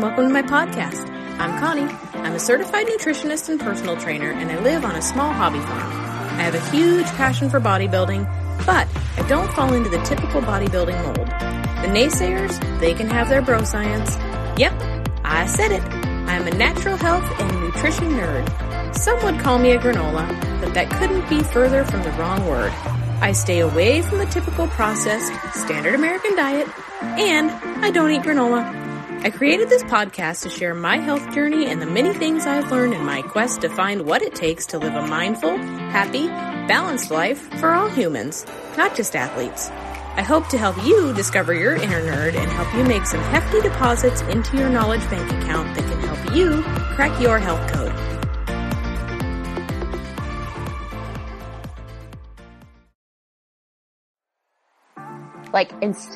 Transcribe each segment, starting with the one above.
and welcome to my podcast. I'm Connie. I'm a certified nutritionist and personal trainer, and I live on a small hobby farm. I have a huge passion for bodybuilding, but I don't fall into the typical bodybuilding mold. The naysayers, they can have their bro science. Yep, I said it. I'm a natural health and nutrition nerd. Some would call me a granola, but that couldn't be further from the wrong word. I stay away from the typical processed, standard American diet, and I don't eat granola. I created this podcast to share my health journey and the many things I've learned in my quest to find what it takes to live a mindful, happy, balanced life for all humans, not just athletes. I hope to help you discover your inner nerd and help you make some hefty deposits into your knowledge bank account that can help you crack your health code.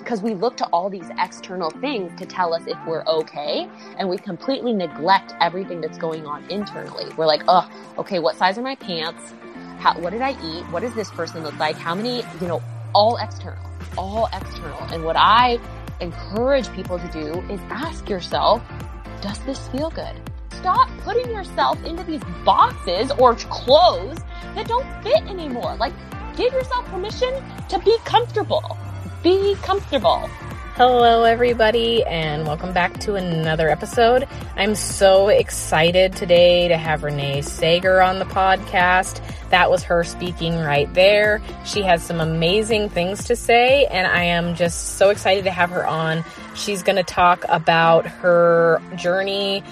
Because we look to all these external things to tell us if we're okay, and we completely neglect everything that's going on internally. We're like, oh, okay, what size are my pants? What did I eat? What does this person look like? How many, all external. And what I encourage people to do is ask yourself, does this feel good? Stop putting yourself into these boxes or clothes that don't fit anymore. Give yourself permission to be comfortable. Be comfortable. Hello, everybody, and welcome back to another episode. I'm so excited today to have Renae Saager on the podcast. That was her speaking right there. She has some amazing things to say, and I am just so excited to have her on. She's going to talk about her journey,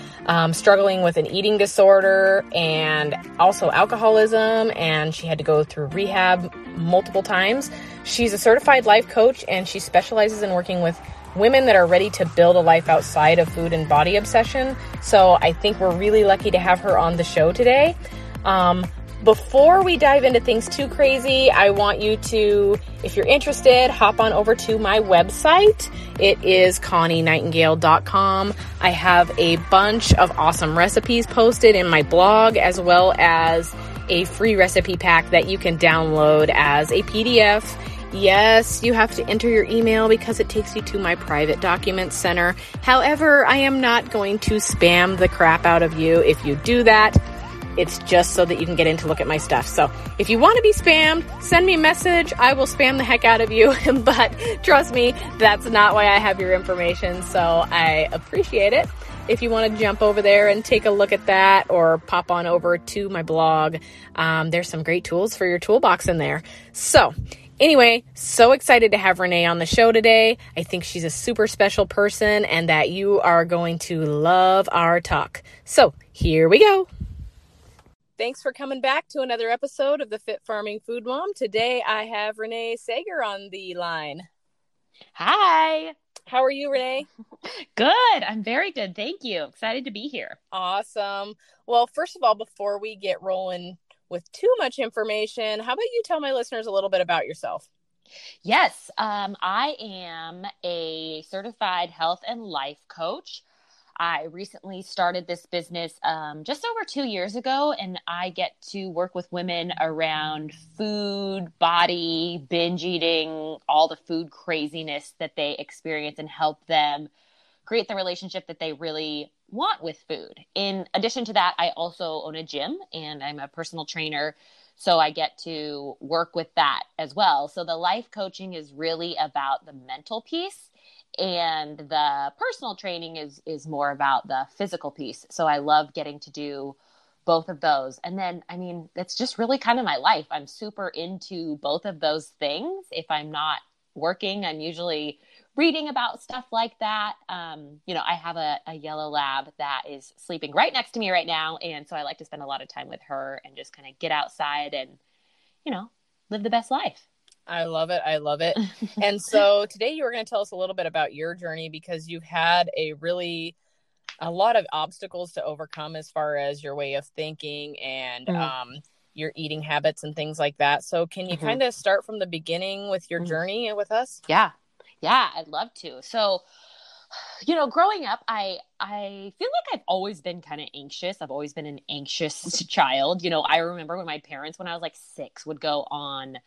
struggling with an eating disorder and also alcoholism, and she had to go through rehab multiple times. She's a certified life coach, and she specializes in working with women that are ready to build a life outside of food and body obsession. So I think we're really lucky to have her on the show today. Before we dive into things too crazy, I want you to, if you're interested, hop on over to my website. It is ConnieNightingale.com. I have a bunch of awesome recipes posted in my blog, as well as a free recipe pack that you can download as a PDF. Yes, you have to enter your email because it takes you to my private document center. However, I am not going to spam the crap out of you if you do that. It's just so that you can get in to look at my stuff. So if you want to be spammed, send me a message. I will spam the heck out of you. But trust me, that's not why I have your information. So I appreciate it. If you want to jump over there and take a look at that, or pop on over to my blog, there's some great tools for your toolbox in there. So anyway, so excited to have Renae on the show today. I think she's a super special person and that you are going to love our talk. So here we go. Thanks for coming back to another episode of the Fit Farming Food Mom. Today I have Renae Saager on the line. Hi. How are you, Renae? Good. I'm very good. Thank you. Excited to be here. Awesome. Well, first of all, before we get rolling with too much information, how about you tell my listeners a little bit about yourself? Yes. I am a certified health and life coach. I recently started this business just over 2 years ago, and I get to work with women around food, body, binge eating, all the food craziness that they experience, and help them create the relationship that they really want with food. In addition to that, I also own a gym, and I'm a personal trainer, so I get to work with that as well. So the life coaching is really about the mental piece. And the personal training is more about the physical piece. So I love getting to do both of those. And then, that's just really kind of my life. I'm super into both of those things. If I'm not working, I'm usually reading about stuff like that. I have a yellow lab that is sleeping right next to me right now. And so I like to spend a lot of time with her and just kind of get outside and, live the best life. I love it. I love it. And so today you were going to tell us a little bit about your journey, because you've had a lot of obstacles to overcome as far as your way of thinking and your eating habits and things like that. So can you kind of start from the beginning with your journey with us? Yeah, I'd love to. So, growing up, I feel like I've always been kind of anxious. I've always been an anxious child. I remember when my parents, when I was like six, would go on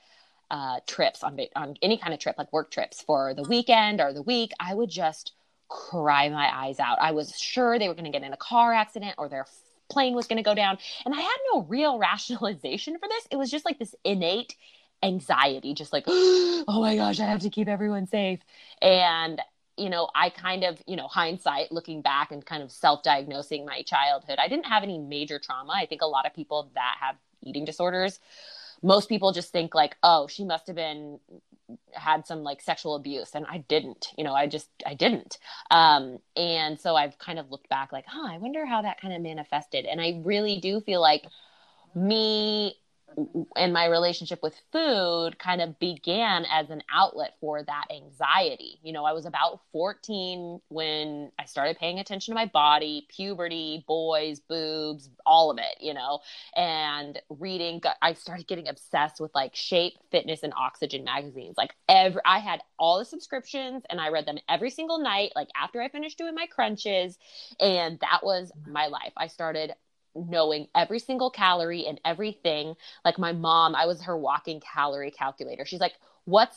trips on any kind of trip, like work trips for the weekend or the week. I would just cry my eyes out. I was sure they were going to get in a car accident or their plane was going to go down. And I had no real rationalization for this. It was just like this innate anxiety, just like, oh my gosh, I have to keep everyone safe. And, you know, I kind of, you know, hindsight, looking back and kind of self-diagnosing my childhood, I didn't have any major trauma. I think a lot of people that have eating disorders, most people just think like, oh, she must have had some like sexual abuse. And I didn't, you know, I didn't. And so I've kind of looked back like, I wonder how that kind of manifested. And I really do feel like me and my relationship with food kind of began as an outlet for that anxiety. You know, I was about 14 when I started paying attention to my body, puberty, boys, boobs, all of it, you know, and reading. I started getting obsessed with like Shape, Fitness, and Oxygen magazines. Like I had all the subscriptions and I read them every single night, like after I finished doing my crunches. And that was my life. I started knowing every single calorie and everything. Like my mom, I was her walking calorie calculator. She's like, what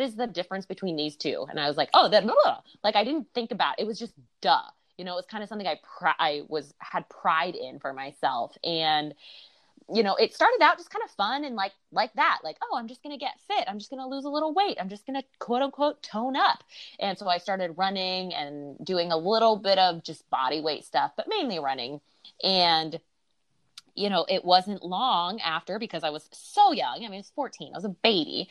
is the difference between these two? And I was like, oh, that blah, blah. Like, I didn't think about it. It was just duh. You know, it was kind of something I had pride in for myself. And, you know, it started out just kind of fun and like that, like, oh, I'm just going to get fit. I'm just going to lose a little weight. I'm just going to quote unquote tone up. And so I started running and doing a little bit of just body weight stuff, but mainly running. And, you know, it wasn't long after, because I was so young. I mean, I was 14, I was a baby,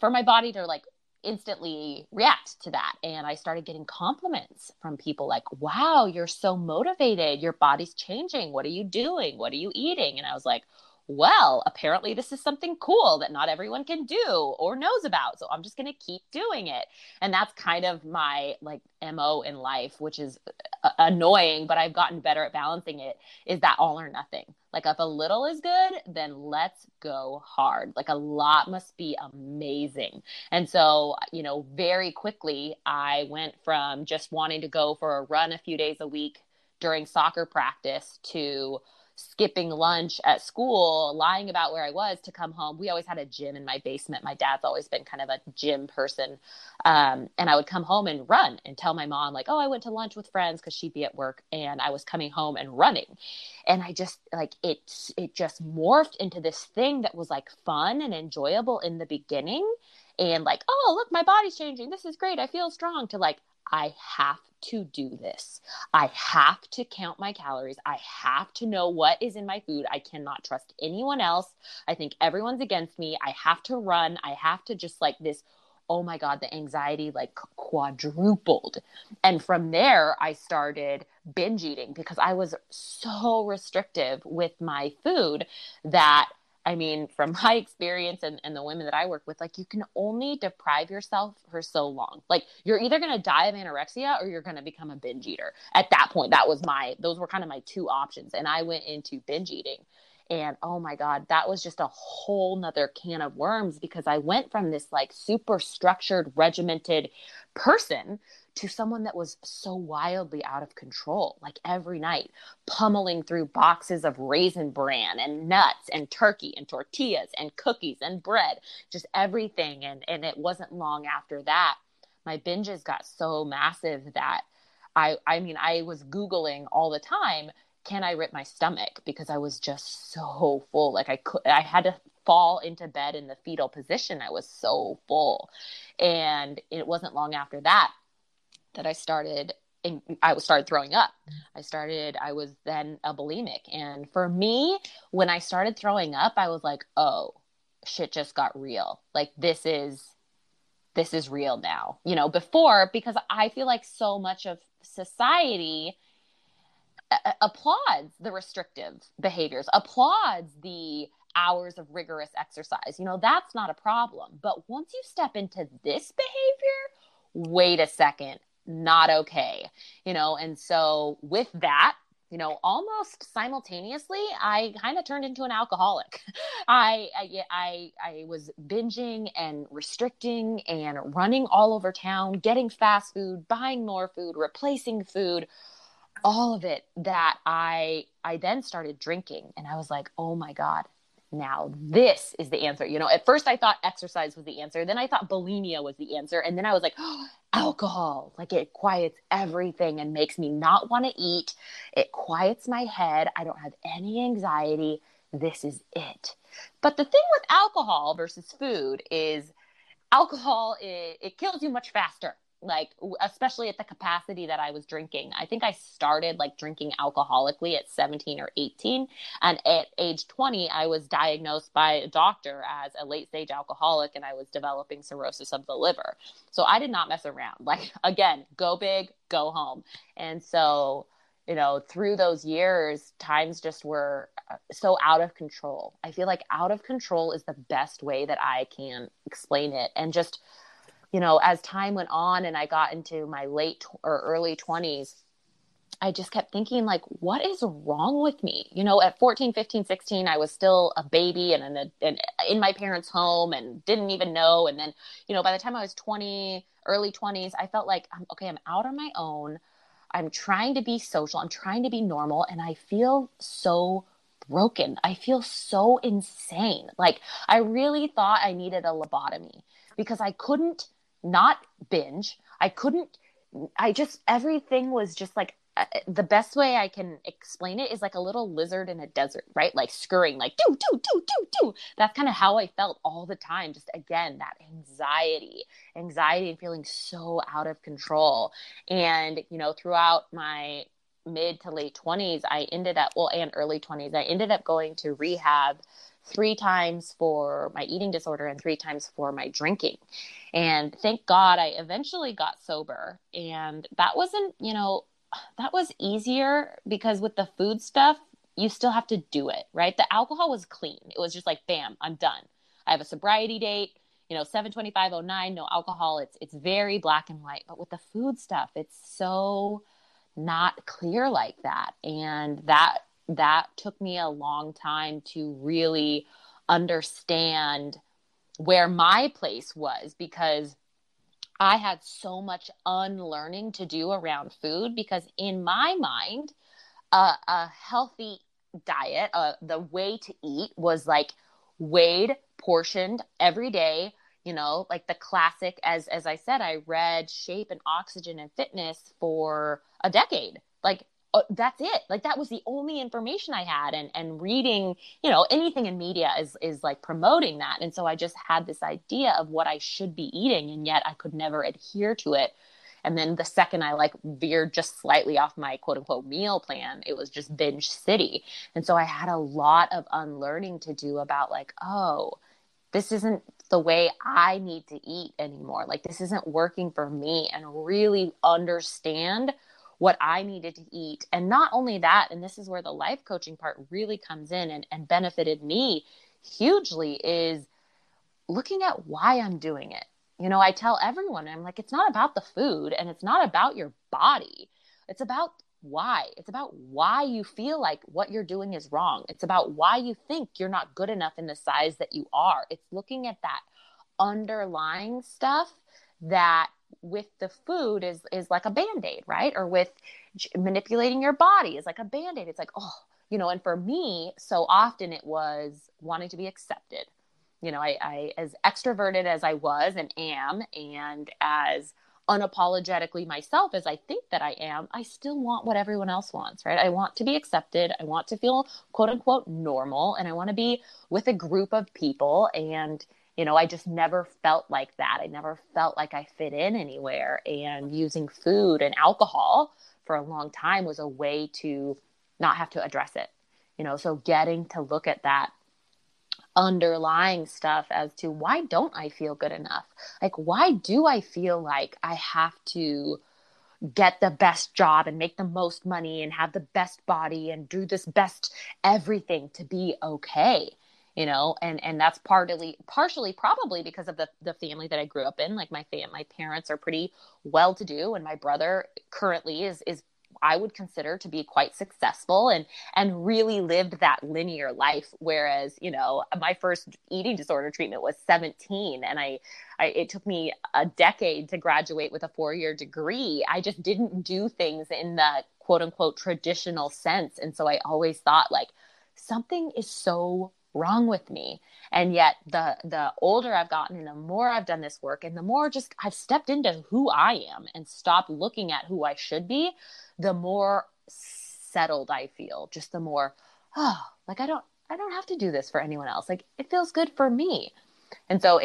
for my body to like instantly react to that. And I started getting compliments from people like, wow, you're so motivated. Your body's changing. What are you doing? What are you eating? And I was like, well, apparently this is something cool that not everyone can do or knows about. So I'm just going to keep doing it. And that's kind of my like MO in life, which is annoying, but I've gotten better at balancing it, is that all or nothing. Like if a little is good, then let's go hard. Like a lot must be amazing. And so, you know, very quickly I went from just wanting to go for a run a few days a week during soccer practice to skipping lunch at school, lying about where I was to come home. We always had a gym in my basement. My dad's always been kind of a gym person. And I would come home and run and tell my mom like, oh, I went to lunch with friends, because she'd be at work and I was coming home and running. And I just like, it just morphed into this thing that was like fun and enjoyable in the beginning. And like, oh, look, my body's changing. This is great. I feel strong, to like, I have to do this. I have to count my calories. I have to know what is in my food. I cannot trust anyone else. I think everyone's against me. I have to run. I have to just like this, oh my God, the anxiety like quadrupled. And from there, I started binge eating because I was so restrictive with my food that, I mean, from my experience and the women that I work with, like you can only deprive yourself for so long. Like you're either going to die of anorexia or you're going to become a binge eater. At that point, those were kind of my two options. And I went into binge eating, and oh my God, that was just a whole nother can of worms, because I went from this like super structured, regimented person to someone that was so wildly out of control, like every night pummeling through boxes of Raisin Bran and nuts and turkey and tortillas and cookies and bread, just everything. And it wasn't long after that, my binges got so massive that I was Googling all the time, can I rip my stomach? Because I was just so full. Like I had to fall into bed in the fetal position. I was so full. And it wasn't long after that I started throwing up. I was then a bulimic. And for me, when I started throwing up, I was like, oh, shit just got real. Like this is real now, you know, before, because I feel like so much of society applauds the restrictive behaviors, applauds the hours of rigorous exercise. You know, that's not a problem. But once you step into this behavior, wait a second, not okay, you know? And so with that, you know, almost simultaneously, I kind of turned into an alcoholic. I was binging and restricting and running all over town, getting fast food, buying more food, replacing food, all of it, that I then started drinking. And I was like, oh my God, now this is the answer. You know, at first I thought exercise was the answer. Then I thought bulimia was the answer. And then I was like, oh, alcohol, like it quiets everything and makes me not want to eat. It quiets my head. I don't have any anxiety. This is it. But the thing with alcohol versus food is alcohol, it kills you much faster. Like, especially at the capacity that I was drinking. I think I started like drinking alcoholically at 17 or 18. And at age 20, I was diagnosed by a doctor as a late stage alcoholic, and I was developing cirrhosis of the liver. So I did not mess around. Like, again, go big, go home. And so, you know, through those years, times just were so out of control. I feel like out of control is the best way that I can explain it. And just, you know, as time went on and I got into my late or early 20s, I just kept thinking, like, what is wrong with me? You know, at 14, 15, 16, I was still a baby and in my parents' home and didn't even know. And then, you know, by the time I was 20, early 20s, I felt like, okay, I'm out on my own. I'm trying to be social. I'm trying to be normal. And I feel so broken. I feel so insane. Like, I really thought I needed a lobotomy because I couldn't not binge. Everything was just like, the best way I can explain it is like a little lizard in a desert, right? Like scurrying, like do, do, do, do, do. That's kind of how I felt all the time. Just again, that anxiety and feeling so out of control. And, you know, throughout my mid to late 20s, early 20s, I ended up going to rehab 3 times for my eating disorder and 3 times for my drinking. And thank God I eventually got sober. And that was easier because with the food stuff, you still have to do it, right? The alcohol was clean. It was just like, bam, I'm done. I have a sobriety date, you know, 7/25/09, no alcohol. It's very black and white. But with the food stuff, it's so not clear like that. And that took me a long time to really understand where my place was, because I had so much unlearning to do around food, because in my mind, a healthy diet, the way to eat was like weighed, portioned every day, you know, like the classic, as I said, I read Shape and Oxygen and Fitness for a decade. Like, that's it. Like, that was the only information I had, and reading, you know, anything in media is like promoting that. And so I just had this idea of what I should be eating, and yet I could never adhere to it. And then the second I like veered just slightly off my quote unquote meal plan, it was just binge city. And so I had a lot of unlearning to do about like, oh, this isn't the way I need to eat anymore. Like, this isn't working for me, and really understand what I needed to eat. And not only that, and this is where the life coaching part really comes in and benefited me hugely, is looking at why I'm doing it. You know, I tell everyone, I'm like, it's not about the food and it's not about your body. It's about why. It's about why you feel like what you're doing is wrong. It's about why you think you're not good enough in the size that you are. It's looking at that underlying stuff that with the food is like a Band-Aid, right? Or with manipulating your body is like a Band-Aid. It's like, oh, you know, and for me, so often it was wanting to be accepted. You know, I as extroverted as I was and am, and as unapologetically myself as I think that I am, I still want what everyone else wants, right? I want to be accepted. I want to feel quote unquote normal, and I want to be with a group of people. And you know, I just never felt like that. I never felt like I fit in anywhere. And using food and alcohol for a long time was a way to not have to address it. You know, so getting to look at that underlying stuff as to why don't I feel good enough? Like, why do I feel like I have to get the best job and make the most money and have the best body and do this best everything to be okay? You know, and that's partially probably because of the family that I grew up in. Like my parents are pretty well-to-do, and my brother currently is I would consider to be quite successful and really lived that linear life. Whereas, you know, my first eating disorder treatment was 17, and it took me a decade to graduate with a 4-year degree. I just didn't do things in the quote unquote traditional sense. And so I always thought like something is so wrong with me? And yet the older I've gotten and the more I've done this work and the more just I've stepped into who I am and stopped looking at who I should be, the more settled I feel, just the more, oh, like I don't have to do this for anyone else. Like it feels good for me. And so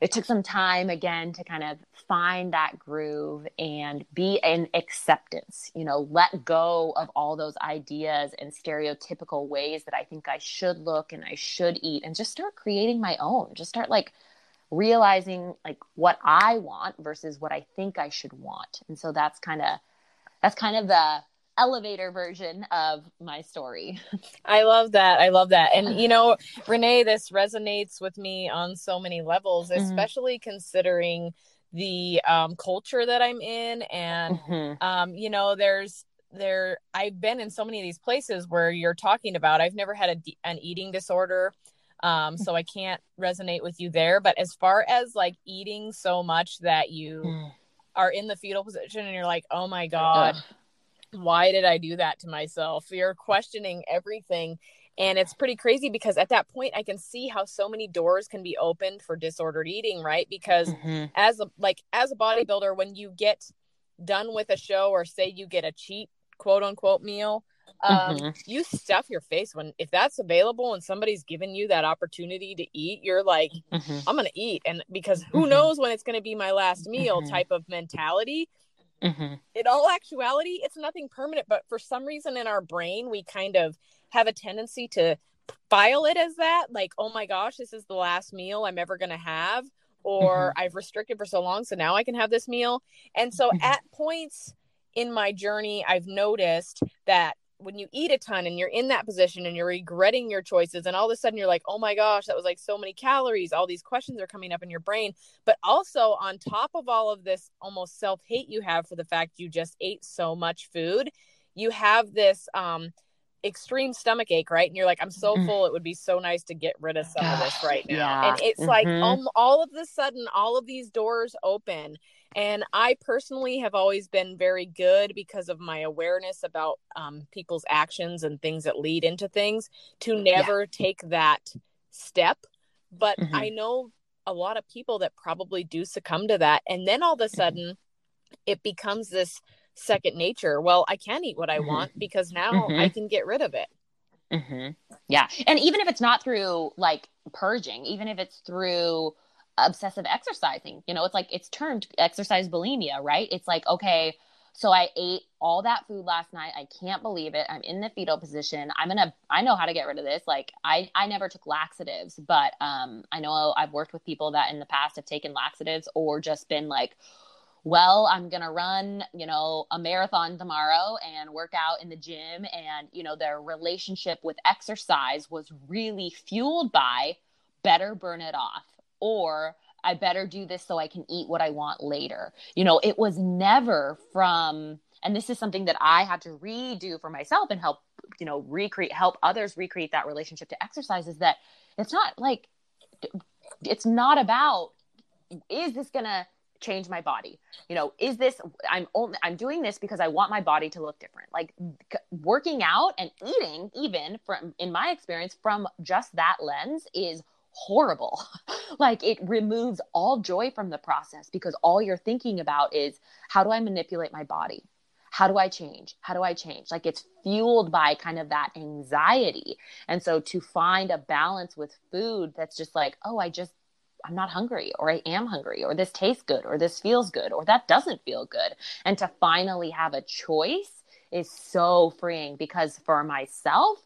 it took some time again to kind of find that groove and be in acceptance, you know, let go of all those ideas and stereotypical ways that I think I should look and I should eat, and just start creating my own, just start like realizing like what I want versus what I think I should want. And so that's kind of the elevator version of my story. I love that. I love that. And you know, Renae, this resonates with me on so many levels, especially considering the culture that I'm in. And, you know, I've been in so many of these places where you're talking about, I've never had an eating disorder. So I can't resonate with you there, but as far as like eating so much that you are in the fetal position and you're like, oh my God, why did I do that to myself? You're questioning everything. And it's pretty crazy because at that point I can see how so many doors can be opened for disordered eating, right? Because as a bodybuilder, when you get done with a show, or say you get a cheat quote unquote meal, you stuff your face if that's available and somebody's giving you that opportunity to eat, you're like, I'm going to eat. And because who knows when it's going to be my last meal type of mentality. In all actuality, it's nothing permanent, but for some reason in our brain, we kind of have a tendency to file it as that, like, oh my gosh, this is the last meal I'm ever going to have, or I've restricted for so long, so now I can have this meal. And so at points in my journey, I've noticed that when you eat a ton and you're in that position and you're regretting your choices, and all of a sudden you're like, oh my gosh, that was like so many calories. All these questions are coming up in your brain, but also on top of all of this almost self-hate you have for the fact you just ate so much food, you have this extreme stomach ache, right? And you're like, I'm so full. It would be so nice to get rid of some of this right now. Yeah. And it's like all of a sudden, all of these doors open. And I personally have always been very good because of my awareness about people's actions and things that lead into things to never take that step. But I know a lot of people that probably do succumb to that. And then all of a sudden it becomes this second nature. Well, I can eat what I want because now I can get rid of it. Yeah. And even if it's not through like purging, even if it's through obsessive exercising, you know, it's like, it's termed exercise bulimia, right? It's like, okay, so I ate all that food last night. I can't believe it. I'm in the fetal position. I know how to get rid of this. Like I never took laxatives, but I know I've worked with people that in the past have taken laxatives or just been like, well, I'm going to run, you know, a marathon tomorrow and work out in the gym. And, you know, their relationship with exercise was really fueled by better burn it off, or I better do this so I can eat what I want later. You know, it was never from, and this is something that I had to redo for myself and help, you know, help others recreate that relationship to exercise, is that it's not like, it's not about, is this going to change my body? You know, is this, I'm doing this because I want my body to look different. Like working out and eating, even from, in my experience, from just that lens is horrible. Like it removes all joy from the process because all you're thinking about is, how do I manipulate my body? How do I change? How do I change? Like it's fueled by kind of that anxiety. And so to find a balance with food that's just like, oh, I'm not hungry, or I am hungry, or this tastes good, or this feels good, or that doesn't feel good. And to finally have a choice is so freeing, because for myself,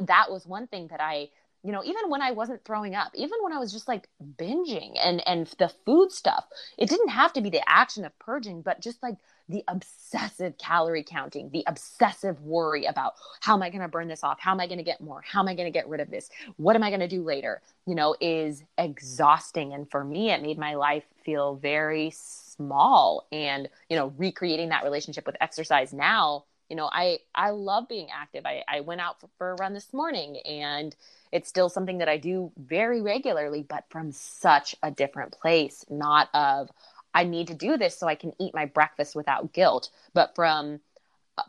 that was one thing that I, you know, even when I wasn't throwing up, even when I was just like binging and the food stuff, it didn't have to be the action of purging, but just like the obsessive calorie counting, the obsessive worry about, how am I going to burn this off? How am I going to get more? How am I going to get rid of this? What am I going to do later? You know, is exhausting. And for me, it made my life feel very small. And, you know, recreating that relationship with exercise now, you know, I love being active. I went out for a run this morning, and it's still something that I do very regularly, but from such a different place, not of, I need to do this so I can eat my breakfast without guilt, but from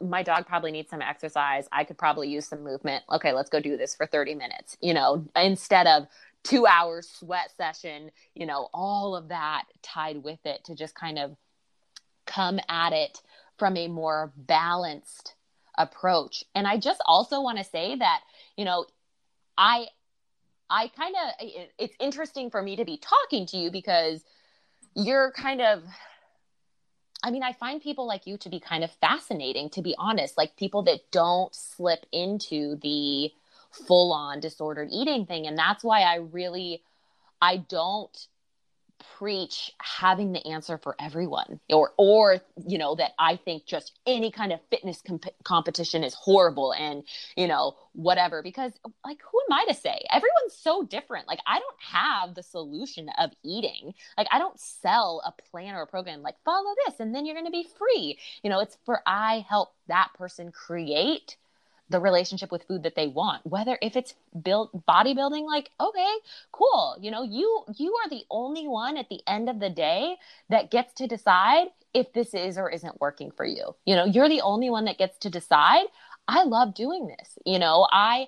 my dog probably needs some exercise. I could probably use some movement. Okay, let's go do this for 30 minutes, you know, instead of 2 hours sweat session, you know, all of that tied with it, to just kind of come at it from a more balanced approach. And I just also want to say that, you know, I kind of, it's interesting for me to be talking to you because you're kind of, I mean, I find people like you to be kind of fascinating, to be honest, like people that don't slip into the full-on disordered eating thing. And that's why I don't preach having the answer for everyone, or, you know, that I think just any kind of fitness competition is horrible and, you know, whatever, because like, who am I to say? Everyone's so different. Like, I don't have the solution of eating. Like, I don't sell a plan or a program, like follow this and then you're going to be free. You know, it's for, I help that person create the relationship with food that they want, whether if it's bodybuilding, like, okay, cool. You know, you are the only one at the end of the day that gets to decide if this is or isn't working for you. You know, you're the only one that gets to decide. I love doing this. You know, I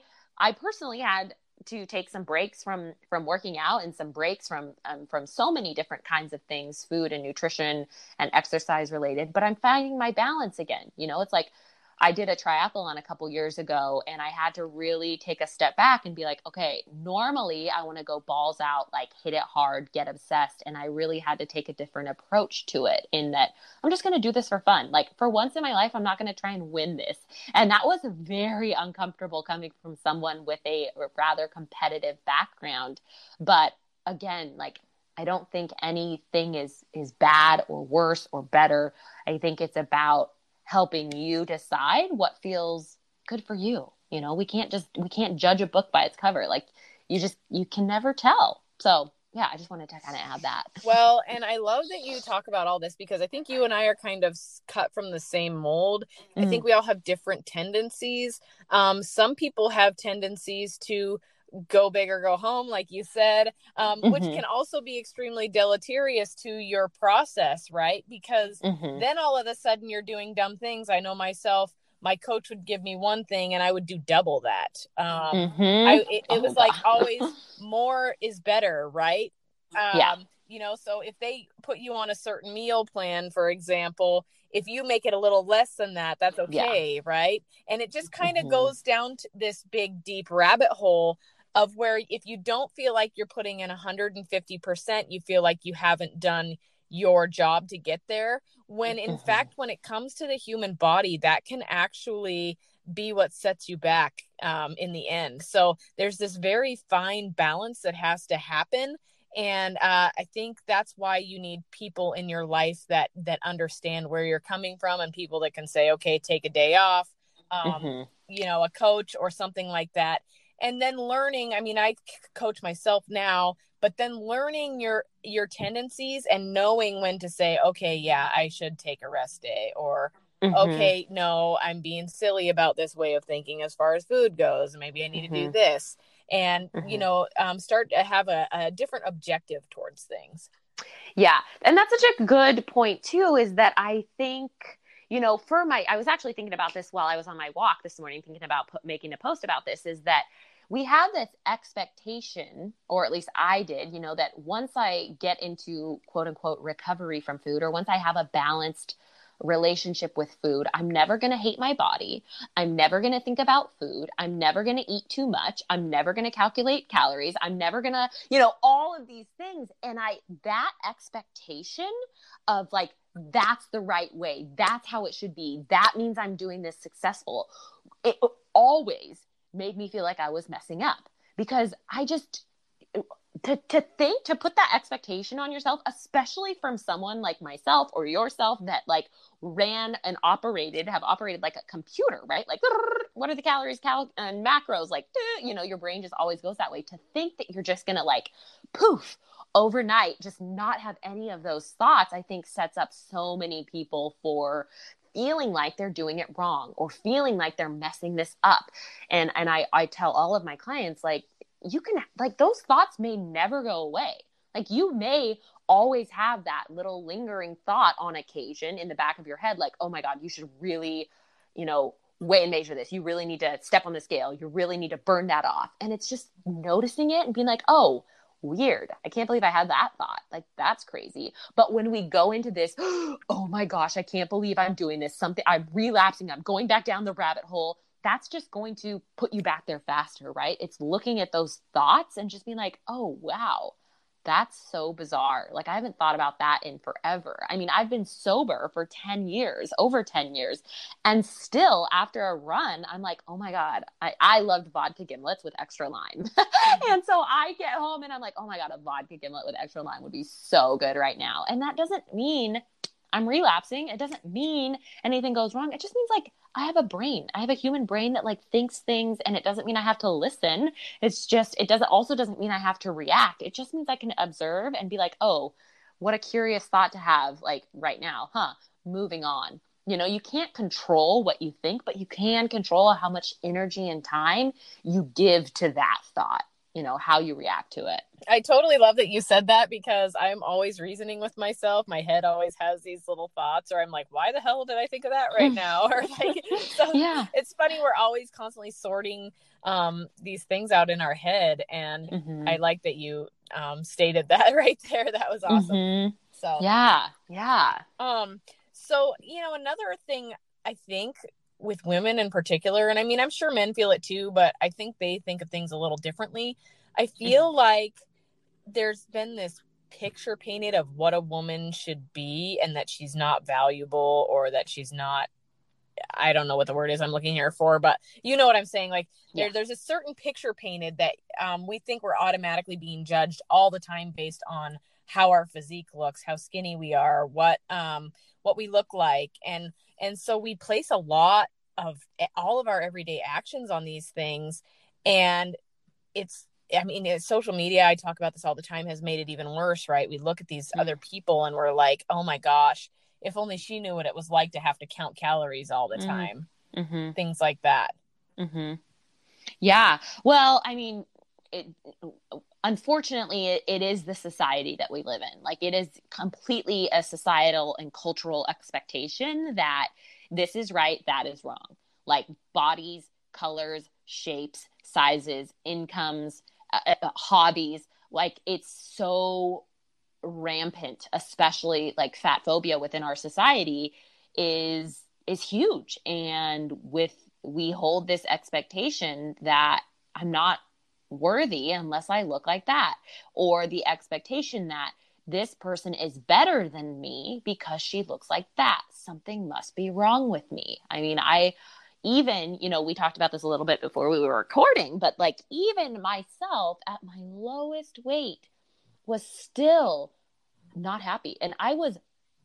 personally had to take some breaks from working out and some breaks from so many different kinds of things, food and nutrition and exercise related, but I'm finding my balance again. You know, it's like, I did a triathlon a couple years ago and I had to really take a step back and be like, okay, normally I want to go balls out, like hit it hard, get obsessed. And I really had to take a different approach to it, in that I'm just going to do this for fun. Like, for once in my life, I'm not going to try and win this. And that was very uncomfortable coming from someone with a rather competitive background. But again, like, I don't think anything is bad or worse or better. I think it's about helping you decide what feels good for you. You know, we can't judge a book by its cover. Like, you can never tell. So yeah, I just wanted to kind of add that. Well, and I love that you talk about all this, because I think you and I are kind of cut from the same mold. Mm. I think we all have different tendencies. Some people have tendencies to go big or go home, like you said, which can also be extremely deleterious to your process, right? Because then all of a sudden you're doing dumb things. I know myself, my coach would give me one thing and I would do double that. It was like always more is better, right? Yeah. You know, so if they put you on a certain meal plan, for example, if you make it a little less than that, that's okay, yeah, right? And it just kind of goes down to this big, deep rabbit hole of where if you don't feel like you're putting in 150%, you feel like you haven't done your job to get there. When in fact, when it comes to the human body, that can actually be what sets you back in the end. So there's this very fine balance that has to happen. And I think that's why you need people in your life that understand where you're coming from, and people that can say, okay, take a day off, you know, a coach or something like that. And then learning, I mean, I coach myself now, but then learning your tendencies and knowing when to say, okay, yeah, I should take a rest day, or okay, no, I'm being silly about this way of thinking as far as food goes. Maybe I need to do this. And, you know, start to have a different objective towards things. Yeah. And that's such a good point too, is that I think, you know, I was actually thinking about this while I was on my walk this morning, thinking about making a post about this, is that we have this expectation, or at least I did, you know, that once I get into quote unquote recovery from food, or once I have a balanced relationship with food, I'm never going to hate my body. I'm never going to think about food. I'm never going to eat too much. I'm never going to calculate calories. I'm never going to, you know, all of these things. And that expectation of like, that's the right way. That's how it should be. That means I'm doing this successful. It always made me feel like I was messing up, because I just, to put that expectation on yourself, especially from someone like myself or yourself that like ran and operated like a computer, right? Like, what are the calories and macros? Like, you know, your brain just always goes that way. To think that you're just going to like poof overnight, just not have any of those thoughts, I think sets up so many people for feeling like they're doing it wrong or feeling like they're messing this up. And I tell all of my clients, like, you can, like, those thoughts may never go away. Like, you may always have that little lingering thought on occasion in the back of your head, like, oh my God, you should really you know, weigh and measure this. You really need to step on the scale. You really need to burn that off. And it's just noticing it and being like, oh, weird. I can't believe I had that thought. Like, that's crazy. But when we go into this, oh my gosh, I can't believe I'm doing this. Something, I'm relapsing. I'm going back down the rabbit hole. That's just going to put you back there faster, right? It's looking at those thoughts and just being like, oh, wow, that's so bizarre. Like, I haven't thought about that in forever. I mean, I've been sober for 10 years, over 10 years. And still after a run, I'm like, oh my God, I loved vodka gimlets with extra lime. And so I get home and I'm like, oh my God, a vodka gimlet with extra lime would be so good right now. And that doesn't mean I'm relapsing. It doesn't mean anything goes wrong. It just means like I have a brain. I have a human brain that like thinks things, and it doesn't mean I have to listen. It's just, it doesn't also doesn't mean I have to react. It just means I can observe and be like, oh, what a curious thought to have like right now, huh? Moving on. You know, you can't control what you think, but you can control how much energy and time you give to that thought. You know, how you react to it. I totally love that you said that, because I'm always reasoning with myself. My head always has these little thoughts, or I'm like, why the hell did I think of that right now? Or like, so yeah. It's funny. We're always constantly sorting these things out in our head. And I like that you stated that right there. That was awesome. So yeah. So, you know, another thing I think with women in particular, and I mean, I'm sure men feel it too, but I think they think of things a little differently. I feel like there's been this picture painted of what a woman should be, and that she's not valuable, or that she's not, I don't know what the word is I'm looking here for, but you know what I'm saying? Like there's a certain picture painted that we think we're automatically being judged all the time based on how our physique looks, how skinny we are, what we look like. And so we place a lot of all of our everyday actions on these things. And it's, I mean, social media, I talk about this all the time, has made it even worse, right? We look at these other people and we're like, oh my gosh, if only she knew what it was like to have to count calories all the time, things like that. Yeah. Well, I mean, unfortunately, it is the society that we live in. Like, it is completely a societal and cultural expectation that this is right, that is wrong. Like, bodies, colors, shapes, sizes, incomes, hobbies. Like, it's so rampant, especially like fat phobia within our society is huge. And we hold this expectation that I'm not worthy unless I look like that, or the expectation that this person is better than me because she looks like that. Something must be wrong with me. I mean, even, you know, we talked about this a little bit before we were recording, but like, even myself at my lowest weight was still not happy. And I was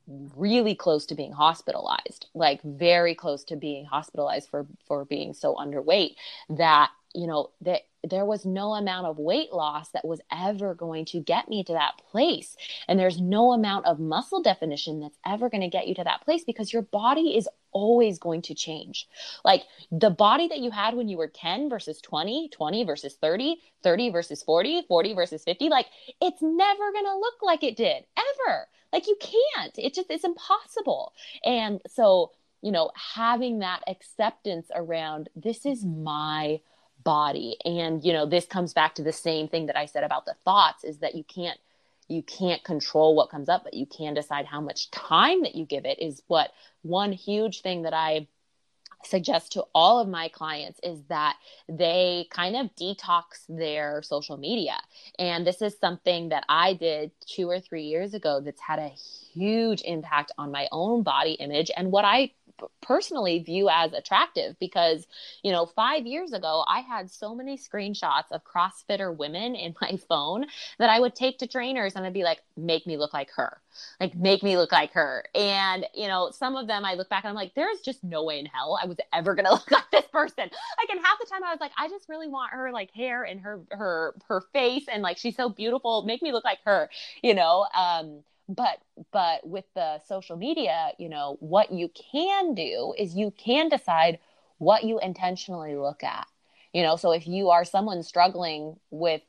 really close to being hospitalized, like very close to being hospitalized for being so underweight that, you know, that there was no amount of weight loss that was ever going to get me to that place. And there's no amount of muscle definition that's ever going to get you to that place, because your body is always going to change. Like, the body that you had when you were 10 versus 20, 20 versus 30, 30 versus 40, 40 versus 50, like, it's never going to look like it did ever. Like, you can't, it's impossible. And so, you know, having that acceptance around, this is my body. And, you know, this comes back to the same thing that I said about the thoughts, is that you can't control what comes up, but you can decide how much time that you give it. Is what one huge thing that I suggest to all of my clients is that they kind of detox their social media. And this is something that I did 2 or 3 years ago that's had a huge impact on my own body image and what I personally view as attractive, because, you know, 5 years ago, I had so many screenshots of CrossFitter women in my phone that I would take to trainers and I'd be like, make me look like her. Like, make me look like her. And, you know, some of them I look back and I'm like, there's just no way in hell I was ever going to look like this person. Like, and half the time I was like, I just really want her like hair and her face. And like, she's so beautiful. Make me look like her, you know? But with the social media, you know, what you can do is you can decide what you intentionally look at. You know, so if you are someone struggling with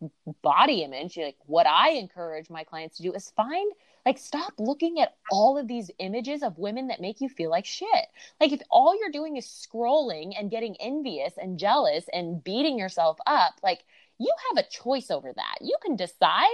body image, like what I encourage my clients to do is find, like, stop looking at all of these images of women that make you feel like shit. Like, if all you're doing is scrolling and getting envious and jealous and beating yourself up, like, you have a choice over that. You can decide,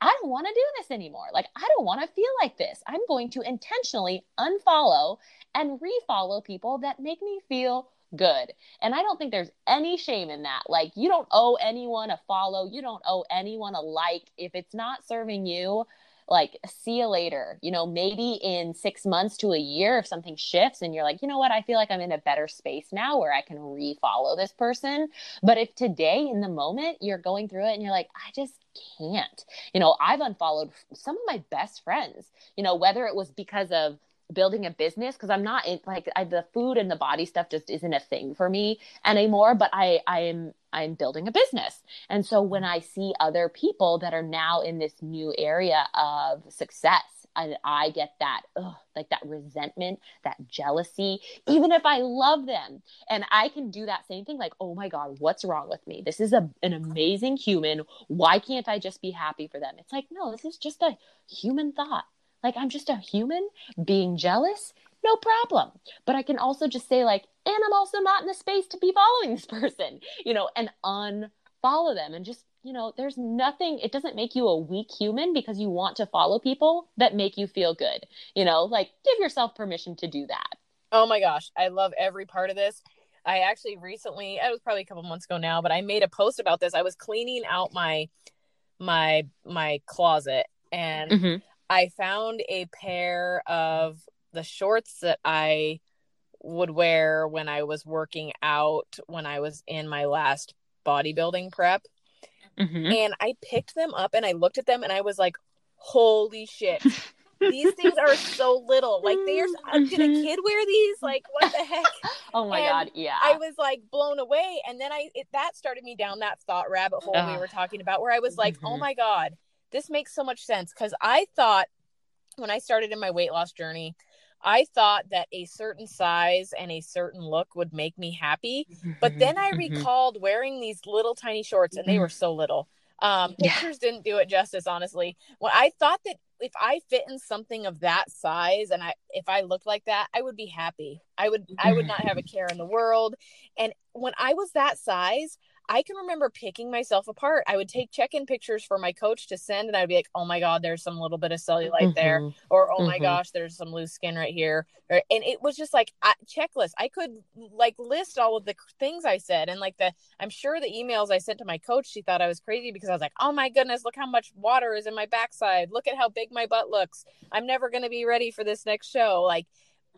I don't want to do this anymore. Like, I don't want to feel like this. I'm going to intentionally unfollow and refollow people that make me feel good. And I don't think there's any shame in that. Like, you don't owe anyone a follow. You don't owe anyone a like. If it's not serving you, like, see you later. You know, maybe in 6 months to a year, if something shifts and you're like, you know what, I feel like I'm in a better space now where I can refollow this person. But if today in the moment you're going through it and you're like, I just can't, you know, I've unfollowed some of my best friends, you know, whether it was because of building a business, because I'm not in, like, the food and the body stuff just isn't a thing for me anymore, but I'm building a business. And so when I see other people that are now in this new area of success, and I get that, like, that resentment, that jealousy, even if I love them. And I can do that same thing. Like, oh my God, what's wrong with me? This is an amazing human. Why can't I just be happy for them? It's like, no, this is just a human thought. Like, I'm just a human being jealous, no problem. But I can also just say, like, and I'm also not in the space to be following this person, you know, and unfollow them. And just, you know, there's nothing, it doesn't make you a weak human because you want to follow people that make you feel good. You know, like, give yourself permission to do that. Oh my gosh. I love every part of this. I actually recently, I was probably a couple months ago now, but I made a post about this. I was cleaning out my closet, and I found a pair of the shorts that I would wear when I was working out, when I was in my last bodybuilding prep. And I picked them up and I looked at them and I was like, holy shit, these things are so little. Like, they are, did a kid wear these? Like, what the heck? Oh my God. Yeah. I was like blown away. And then that started me down that thought rabbit hole we were talking about, where I was like, oh my God, this makes so much sense. Because I thought when I started in my weight loss journey, I thought that a certain size and a certain look would make me happy. But then I recalled wearing these little tiny shorts, and they were so little. Pictures didn't do it justice, honestly. Well, I thought that if I fit in something of that size and if I looked like that, I would be happy. I would not have a care in the world. And when I was that size, I can remember picking myself apart. I would take check-in pictures for my coach to send, and I'd be like, oh my God, there's some little bit of cellulite there, or oh my gosh, there's some loose skin right here. And it was just like checklist. I could like list all of the things I said. And like I'm sure the emails I sent to my coach, she thought I was crazy because I was like, oh my goodness, look how much water is in my backside. Look at how big my butt looks. I'm never going to be ready for this next show. Like,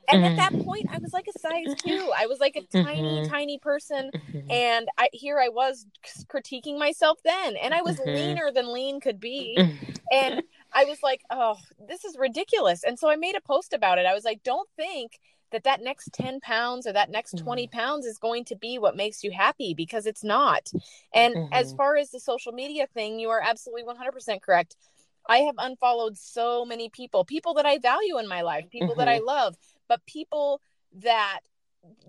and at that point, I was like a size 2. I was like a tiny, tiny person. And I was critiquing myself then. And I was leaner than lean could be. And I was like, oh, this is ridiculous. And so I made a post about it. I was like, don't think that next 10 pounds or that next 20 pounds is going to be what makes you happy, because it's not. And as far as the social media thing, you are absolutely 100% correct. I have unfollowed so many people that I value in my life, people that I love. But people that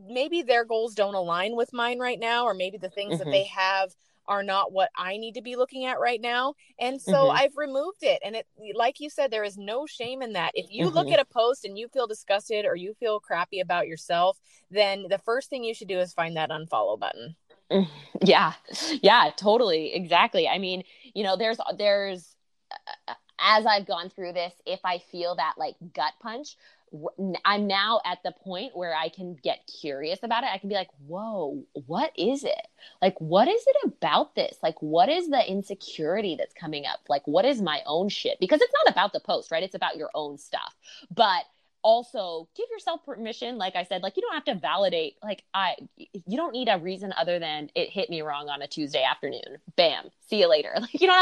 maybe their goals don't align with mine right now, or maybe the things that they have are not what I need to be looking at right now. And so I've removed it. And it, like you said, there is no shame in that. If you look at a post and you feel disgusted or you feel crappy about yourself, then the first thing you should do is find that unfollow button. Yeah, totally. Exactly. I mean, you know, there's as I've gone through this, if I feel that like gut punch, I'm now at the point where I can get curious about it. I can be like, whoa, what is it? Like, what is it about this? Like, what is the insecurity that's coming up? Like, what is my own shit? Because it's not about the post, right? It's about your own stuff. But also give yourself permission. Like I said, like, you don't have to validate, like you don't need a reason other than it hit me wrong on a Tuesday afternoon. Bam. See you later. Like, you don't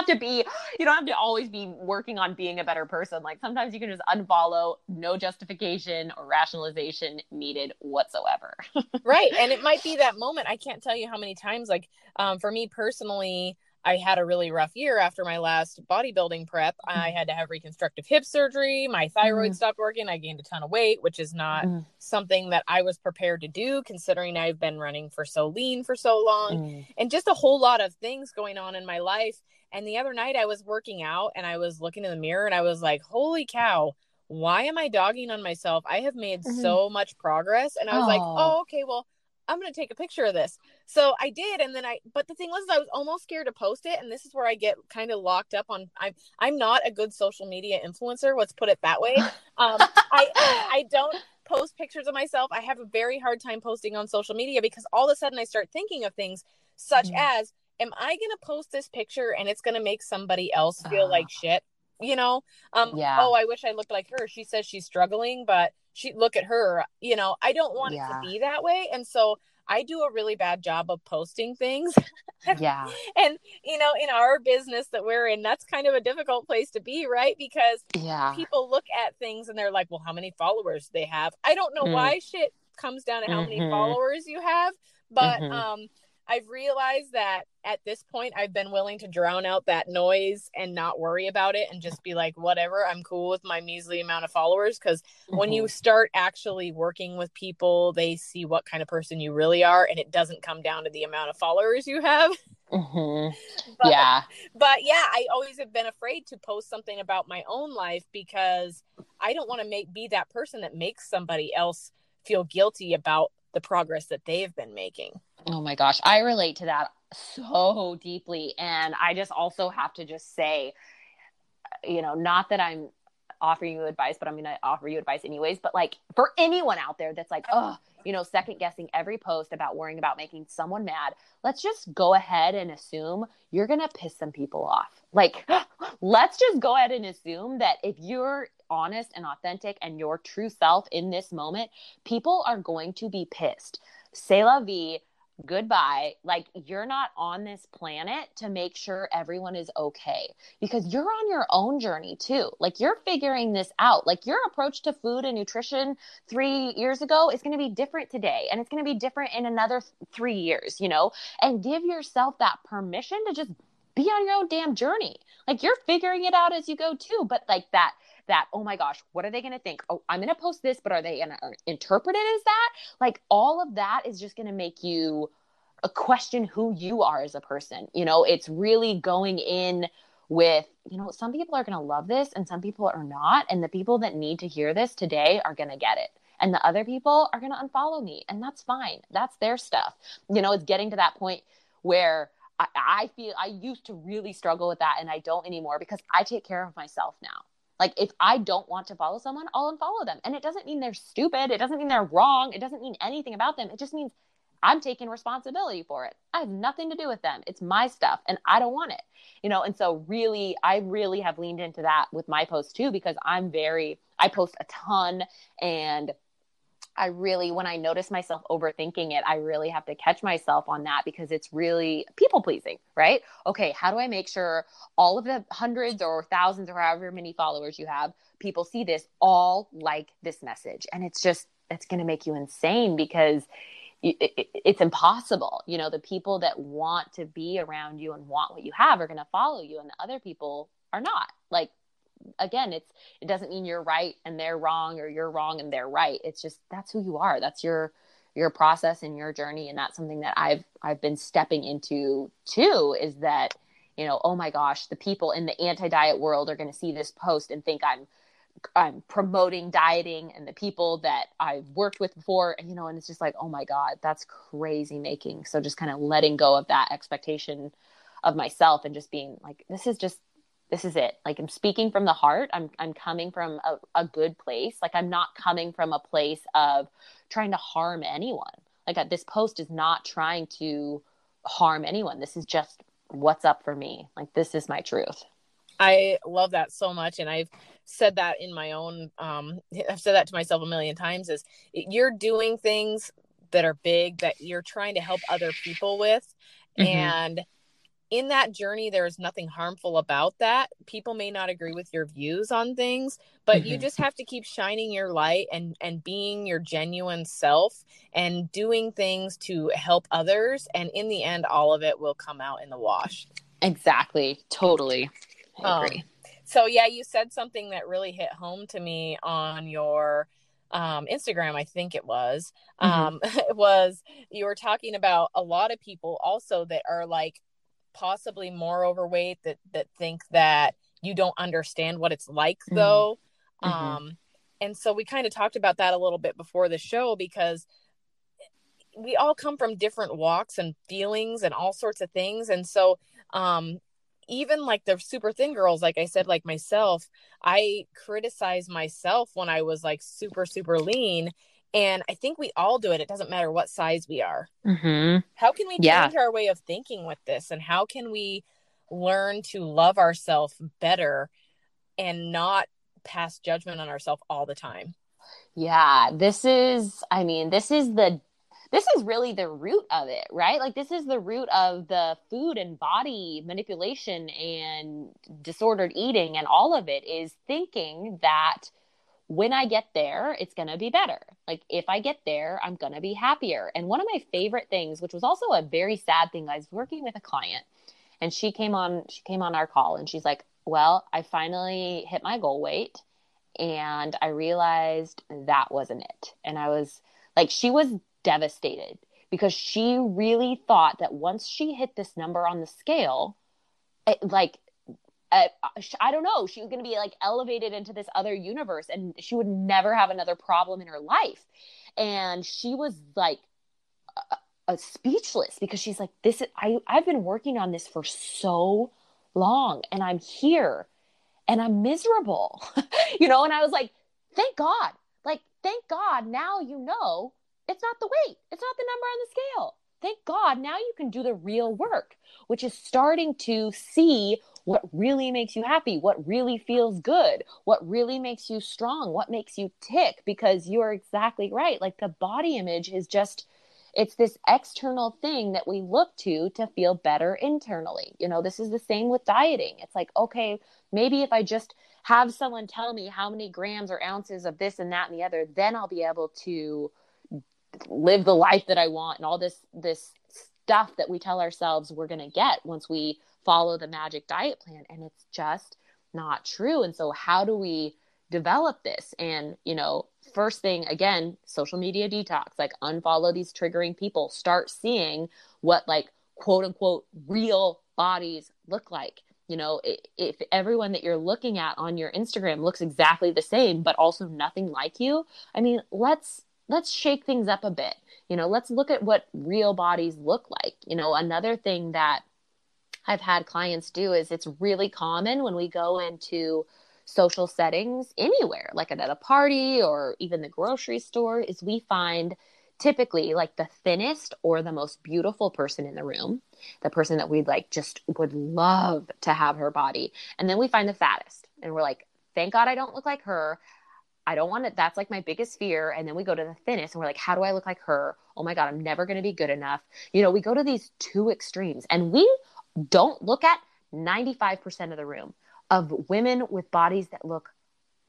have to always be working on being a better person. Like, sometimes you can just unfollow, no justification or rationalization needed whatsoever. Right. And it might be that moment. I can't tell you how many times, like, for me personally, I had a really rough year after my last bodybuilding prep. I had to have reconstructive hip surgery. My thyroid stopped working. I gained a ton of weight, which is not something that I was prepared to do, considering I've been running for so lean for so long, and just a whole lot of things going on in my life. And the other night I was working out and I was looking in the mirror and I was like, holy cow, why am I dogging on myself? I have made so much progress. And I was like, oh, okay, well, I'm going to take a picture of this. So I did. And then but the thing was, I was almost scared to post it. And this is where I get kind of locked up on, I'm not a good social media influencer. Let's put it that way. I don't post pictures of myself. I have a very hard time posting on social media because all of a sudden I start thinking of things such as, am I going to post this picture and it's going to make somebody else feel like shit? You know, oh, I wish I looked like her. She says she's struggling, but look at her, you know, I don't want it to be that way. And so I do a really bad job of posting things. And, you know, in our business that we're in, that's kind of a difficult place to be, right? Because people look at things and they're like, well, how many followers they have? I don't know why shit comes down to how many followers you have, but, I've realized that at this point, I've been willing to drown out that noise and not worry about it and just be like, whatever, I'm cool with my measly amount of followers. Because when you start actually working with people, they see what kind of person you really are. And it doesn't come down to the amount of followers you have. But I always have been afraid to post something about my own life because I don't want to be that person that makes somebody else feel guilty about the progress that they've been making. Oh my gosh. I relate to that so deeply. And I just also have to just say, you know, not that I'm offering you advice, but I'm going to offer you advice anyways. But like for anyone out there that's like, oh, you know, second guessing every post about worrying about making someone mad, let's just go ahead and assume you're going to piss some people off. Like, let's just go ahead and assume that if you're honest and authentic and your true self in this moment, people are going to be pissed. C'est la vie. Goodbye. Like, you're not on this planet to make sure everyone is okay, because you're on your own journey too. Like, you're figuring this out. Like, your approach to food and nutrition 3 years ago is going to be different today. And it's going to be different in another 3 years, you know, and give yourself that permission to just be on your own damn journey. Like, you're figuring it out as you go too. But like that, oh my gosh, what are they going to think? Oh, I'm going to post this, but are they going to interpret it as that? Like, all of that is just going to make you question who you are as a person. You know, it's really going in with, you know, some people are going to love this and some people are not. And the people that need to hear this today are going to get it. And the other people are going to unfollow me. And that's fine. That's their stuff. You know, it's getting to that point where I feel I used to really struggle with that. And I don't anymore because I take care of myself now. Like, if I don't want to follow someone, I'll unfollow them. And it doesn't mean they're stupid. It doesn't mean they're wrong. It doesn't mean anything about them. It just means I'm taking responsibility for it. I have nothing to do with them. It's my stuff and I don't want it, you know? And so really, I really have leaned into that with my posts too, because I post a ton, and I really, when I notice myself overthinking it, I really have to catch myself on that, because it's really people pleasing, right? Okay, how do I make sure all of the hundreds or thousands or however many followers you have, people see this, all like this message? And it's going to make you insane, because it's impossible. You know, the people that want to be around you and want what you have are going to follow you, and the other people are not. Like, again, it doesn't mean you're right and they're wrong, or you're wrong and they're right. It's just, that's who you are. That's your process and your journey. And that's something that I've been stepping into too, is that, you know, oh my gosh, the people in the anti-diet world are going to see this post and think I'm promoting dieting, and the people that I've worked with before, and, you know, and it's just like, oh my God, that's crazy making. So just kind of letting go of that expectation of myself and just being like, this is it. Like, I'm speaking from the heart. I'm coming from a good place. Like, I'm not coming from a place of trying to harm anyone. Like, this post is not trying to harm anyone. This is just what's up for me. Like, this is my truth. I love that so much. And I've said that in my own, I've said that to myself a million times, is you're doing things that are big, that you're trying to help other people with. Mm-hmm. And in that journey, there is nothing harmful about that. People may not agree with your views on things, but you just have to keep shining your light and being your genuine self and doing things to help others. And in the end, all of it will come out in the wash. Exactly. Totally. I agree. So yeah, you said something that really hit home to me on your Instagram, I think it was, it was, you were talking about a lot of people also that are like possibly more overweight that think that you don't understand what it's like though. And so we kind of talked about that a little bit before the show, because we all come from different walks and feelings and all sorts of things. And so, even like the super thin girls, like I said, like myself, I criticized myself when I was like super, super lean. And I think we all do it. It doesn't matter what size we are. How can we change our way of thinking with this? And how can we learn to love ourselves better and not pass judgment on ourselves all the time? Yeah, this is really the root of it, right? Like, this is the root of the food and body manipulation and disordered eating and all of it, is thinking that when I get there, it's going to be better. Like, if I get there, I'm going to be happier. And one of my favorite things, which was also a very sad thing, I was working with a client and she came on our call and she's like, well, I finally hit my goal weight and I realized that wasn't it. And I was like, she was devastated because she really thought that once she hit this number on the scale, I don't know, she was going to be like elevated into this other universe and she would never have another problem in her life. And she was like speechless, because she's like, I've been working on this for so long and I'm here and I'm miserable, and I was like, thank God. Now, it's not the weight. It's not the number on the scale. Thank God. Now you can do the real work, which is starting to see what really makes you happy, what really feels good, what really makes you strong, what makes you tick, because you're exactly right. Like, the body image is just, it's this external thing that we look to feel better internally. This is the same with dieting. It's like, okay, maybe if I just have someone tell me how many grams or ounces of this and that and the other, then I'll be able to live the life that I want, and all this stuff that we tell ourselves we're going to get once we follow the magic diet plan. And it's just not true. And so how do we develop this? And, first thing, again, social media detox, like, unfollow these triggering people, start seeing what like quote unquote real bodies look like. If everyone that you're looking at on your Instagram looks exactly the same, but also nothing like you, I mean, let's shake things up a bit. Let's look at what real bodies look like. Another thing that I've had clients do is, it's really common when we go into social settings anywhere, like at a party or even the grocery store, is we find typically like the thinnest or the most beautiful person in the room, the person that we'd like just would love to have her body. And then we find the fattest and we're like, thank God I don't look like her. I don't want it. That's like my biggest fear. And then we go to the thinnest and we're like, how do I look like her? Oh my God, I'm never going to be good enough. We go to these two extremes and we don't look at 95% of the room of women with bodies that look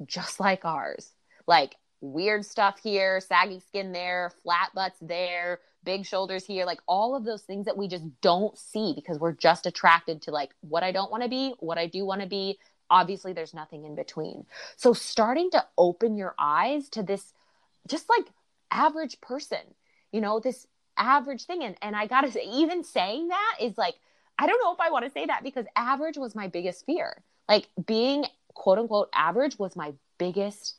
just like ours. Like, weird stuff here, saggy skin there, flat butts there, big shoulders here, like all of those things that we just don't see because we're just attracted to like what I don't want to be, what I do want to be. Obviously, there's nothing in between. So starting to open your eyes to this just like average person, this average thing. And I got to say, even saying that is like, I don't know if I want to say that, because average was my biggest fear. Like, being quote unquote average was my biggest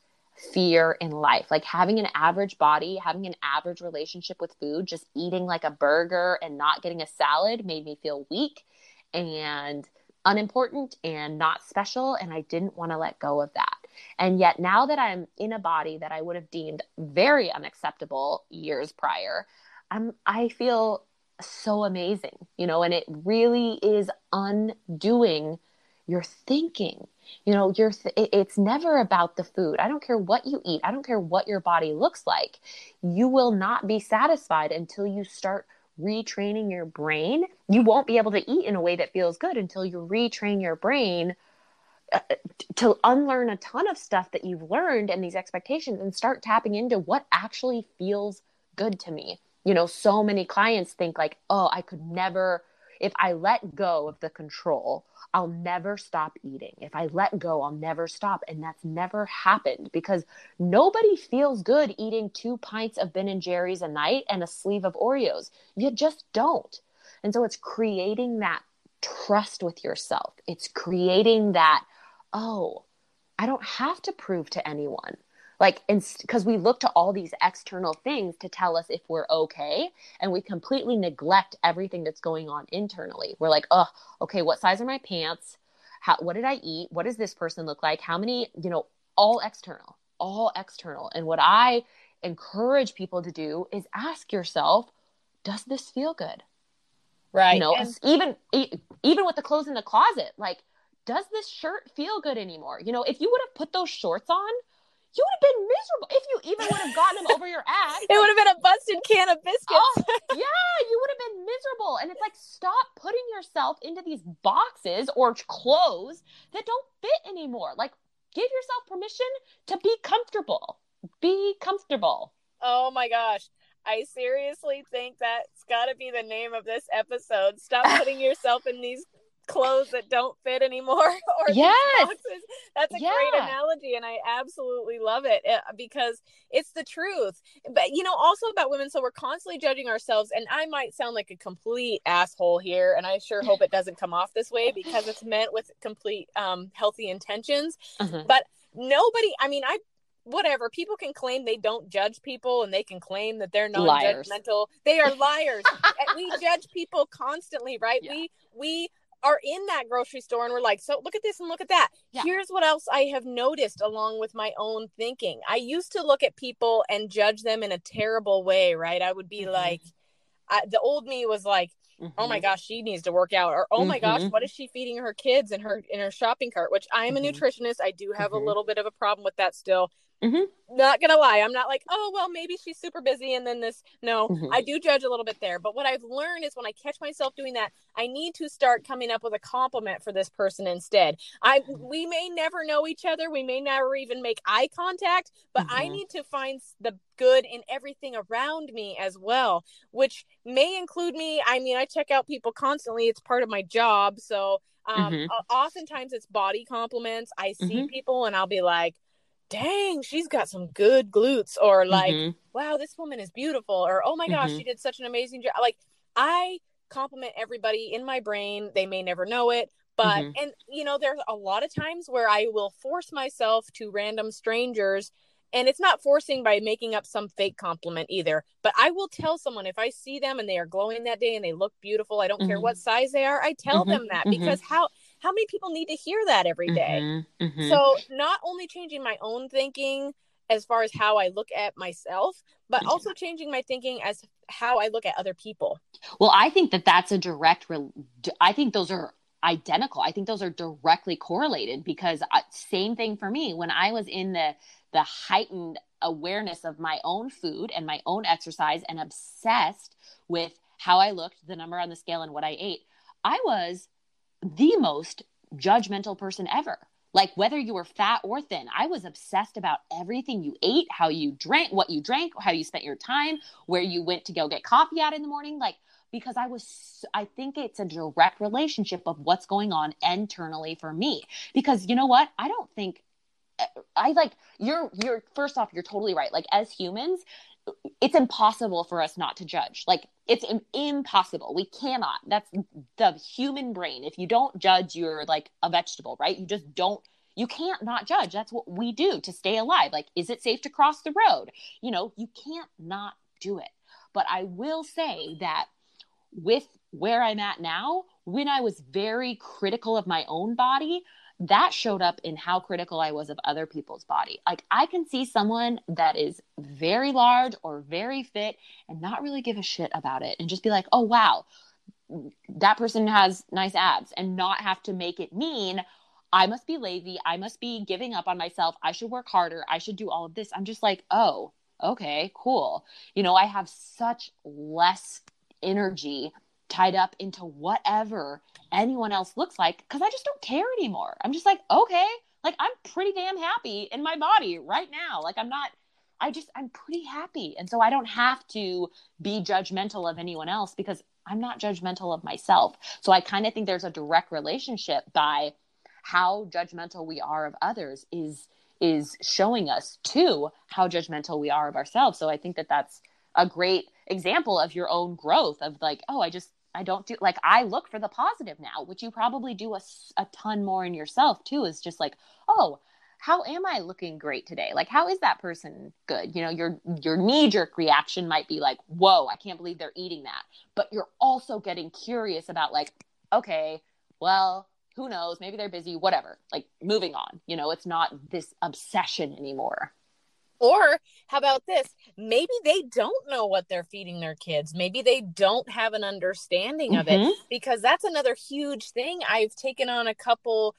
fear in life. Like, having an average body, having an average relationship with food, just eating like a burger and not getting a salad made me feel weak and unimportant and not special. And I didn't want to let go of that. And yet now that I'm in a body that I would have deemed very unacceptable years prior, I feel so amazing, and it really is undoing your thinking. It's never about the food. I don't care what you eat. I don't care what your body looks like. You will not be satisfied until you start retraining your brain. You won't be able to eat in a way that feels good until you retrain your brain to unlearn a ton of stuff that you've learned and these expectations, and start tapping into what actually feels good to me. So many clients think like, oh, I could never, If I let go of the control, I'll never stop eating. If I let go, I'll never stop. And that's never happened because nobody feels good eating 2 pints of Ben & Jerry's a night and a sleeve of Oreos. You just don't. And so it's creating that trust with yourself. It's creating that, oh, I don't have to prove to anyone. Like, because we look to all these external things to tell us if we're okay, and we completely neglect everything that's going on internally. We're like, oh, okay, what size are my pants? What did I eat? What does this person look like? How many, all external. And what I encourage people to do is ask yourself, does this feel good? Right. Even with the clothes in the closet, like, does this shirt feel good anymore? If you would have put those shorts on, you would have been miserable if you even would have gotten them over your ass. It would have been a busted can of biscuits. Oh, yeah, you would have been miserable. And it's like, stop putting yourself into these boxes or clothes that don't fit anymore. Like, give yourself permission to be comfortable. Be comfortable. Oh my gosh. I seriously think that's got to be the name of this episode. Stop putting yourself in these clothes that don't fit anymore. Or yes, boxes. That's a great analogy, and I absolutely love it because it's the truth. But also about women, so we're constantly judging ourselves, and I might sound like a complete asshole here, and I sure hope it doesn't come off this way because it's meant with complete healthy intentions. Mm-hmm. But nobody, whatever, people can claim they don't judge people and they can claim that they're non-judgmental. They are liars. We judge people constantly, right? Yeah. We are in that grocery store and we're like, so look at this and look at that. Yeah. Here's what else I have noticed along with my own thinking. I used to look at people and judge them in a terrible way, right? I would be like, the old me was like, oh my gosh, she needs to work out, or oh my gosh, what is she feeding her kids in her shopping cart? Which I'm a nutritionist. I do have a little bit of a problem with that still. Mm-hmm. Not gonna lie, I'm not like, oh well, maybe she's super busy and then this. No, I do judge a little bit there, but what I've learned is when I catch myself doing that, I need to start coming up with a compliment for this person instead. We may never know each other, we may never even make eye contact, but I need to find the good in everything around me as well, which may include me. I check out people constantly; it's part of my job. So oftentimes it's body compliments. I see people and I'll be like, dang, she's got some good glutes, or like, wow, this woman is beautiful, or oh my gosh, she did such an amazing job. Like, I compliment everybody in my brain. They may never know it, but, and there's a lot of times where I will force myself to random strangers, and it's not forcing by making up some fake compliment either, but I will tell someone if I see them and they are glowing that day and they look beautiful, I don't care what size they are. I tell them that because how many people need to hear that every day? So not only changing my own thinking as far as how I look at myself, but also changing my thinking as how I look at other people. Well, I think that's a I think those are identical. I think those are directly correlated because same thing for me. When I was in the heightened awareness of my own food and my own exercise and obsessed with how I looked, the number on the scale and what I ate, I was the most judgmental person ever. Like, whether you were fat or thin, I was obsessed about everything you ate, how you drank, what you drank, how you spent your time, where you went to go get coffee at in the morning. Like, because I think it's a direct relationship of what's going on internally for me, because you know what? I don't think you're first off, you're totally right. Like, as humans, it's impossible for us not to judge. Like, it's impossible. We cannot. That's the human brain. If you don't judge, you're like a vegetable, right? You just don't, you can't not judge. That's what we do to stay alive. Like, is it safe to cross the road? You can't not do it. But I will say that with where I'm at now, when I was very critical of my own body, that showed up in how critical I was of other people's body. Like, I can see someone that is very large or very fit and not really give a shit about it and just be like, oh, wow, that person has nice abs, and not have to make it mean I must be lazy. I must be giving up on myself. I should work harder. I should do all of this. I'm just like, oh, okay, cool. I have such less energy tied up into whatever anyone else looks like because I just don't care anymore. I'm just like, okay, like, I'm pretty damn happy in my body right now. Like, I'm pretty happy. And so I don't have to be judgmental of anyone else because I'm not judgmental of myself. So I kind of think there's a direct relationship by how judgmental we are of others is showing us too how judgmental we are of ourselves. So I think that that's a great example of your own growth of like, oh, I don't do, like, I look for the positive now, which you probably do a ton more in yourself too, is just like, oh, how am I looking great today? Like, how is that person good? You know, your knee jerk reaction might be like, whoa, I can't believe they're eating that. But you're also getting curious about like, okay, well, who knows? Maybe they're busy, whatever, like moving on, you know, it's not this obsession anymore. Or how about this? Maybe they don't know what they're feeding their kids. Maybe they don't have an understanding of it, because that's another huge thing. I've taken on a couple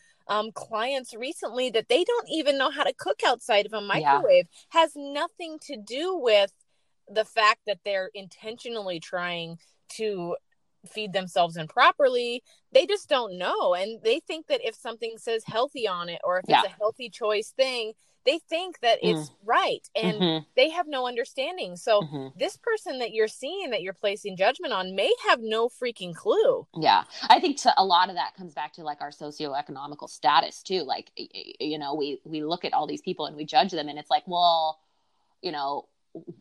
clients recently that they don't even know how to cook outside of a microwave. Yeah. Has nothing to do with the fact that they're intentionally trying to feed themselves improperly. They just don't know. And they think that if something says healthy on it, or if it's a healthy choice thing, they think that it's right, and they have no understanding. So this person that you're seeing, that you're placing judgment on, may have no freaking clue. Yeah. I think a lot of that comes back to like our socioeconomical status too. Like, you know, we look at all these people and we judge them, and it's like, well, you know,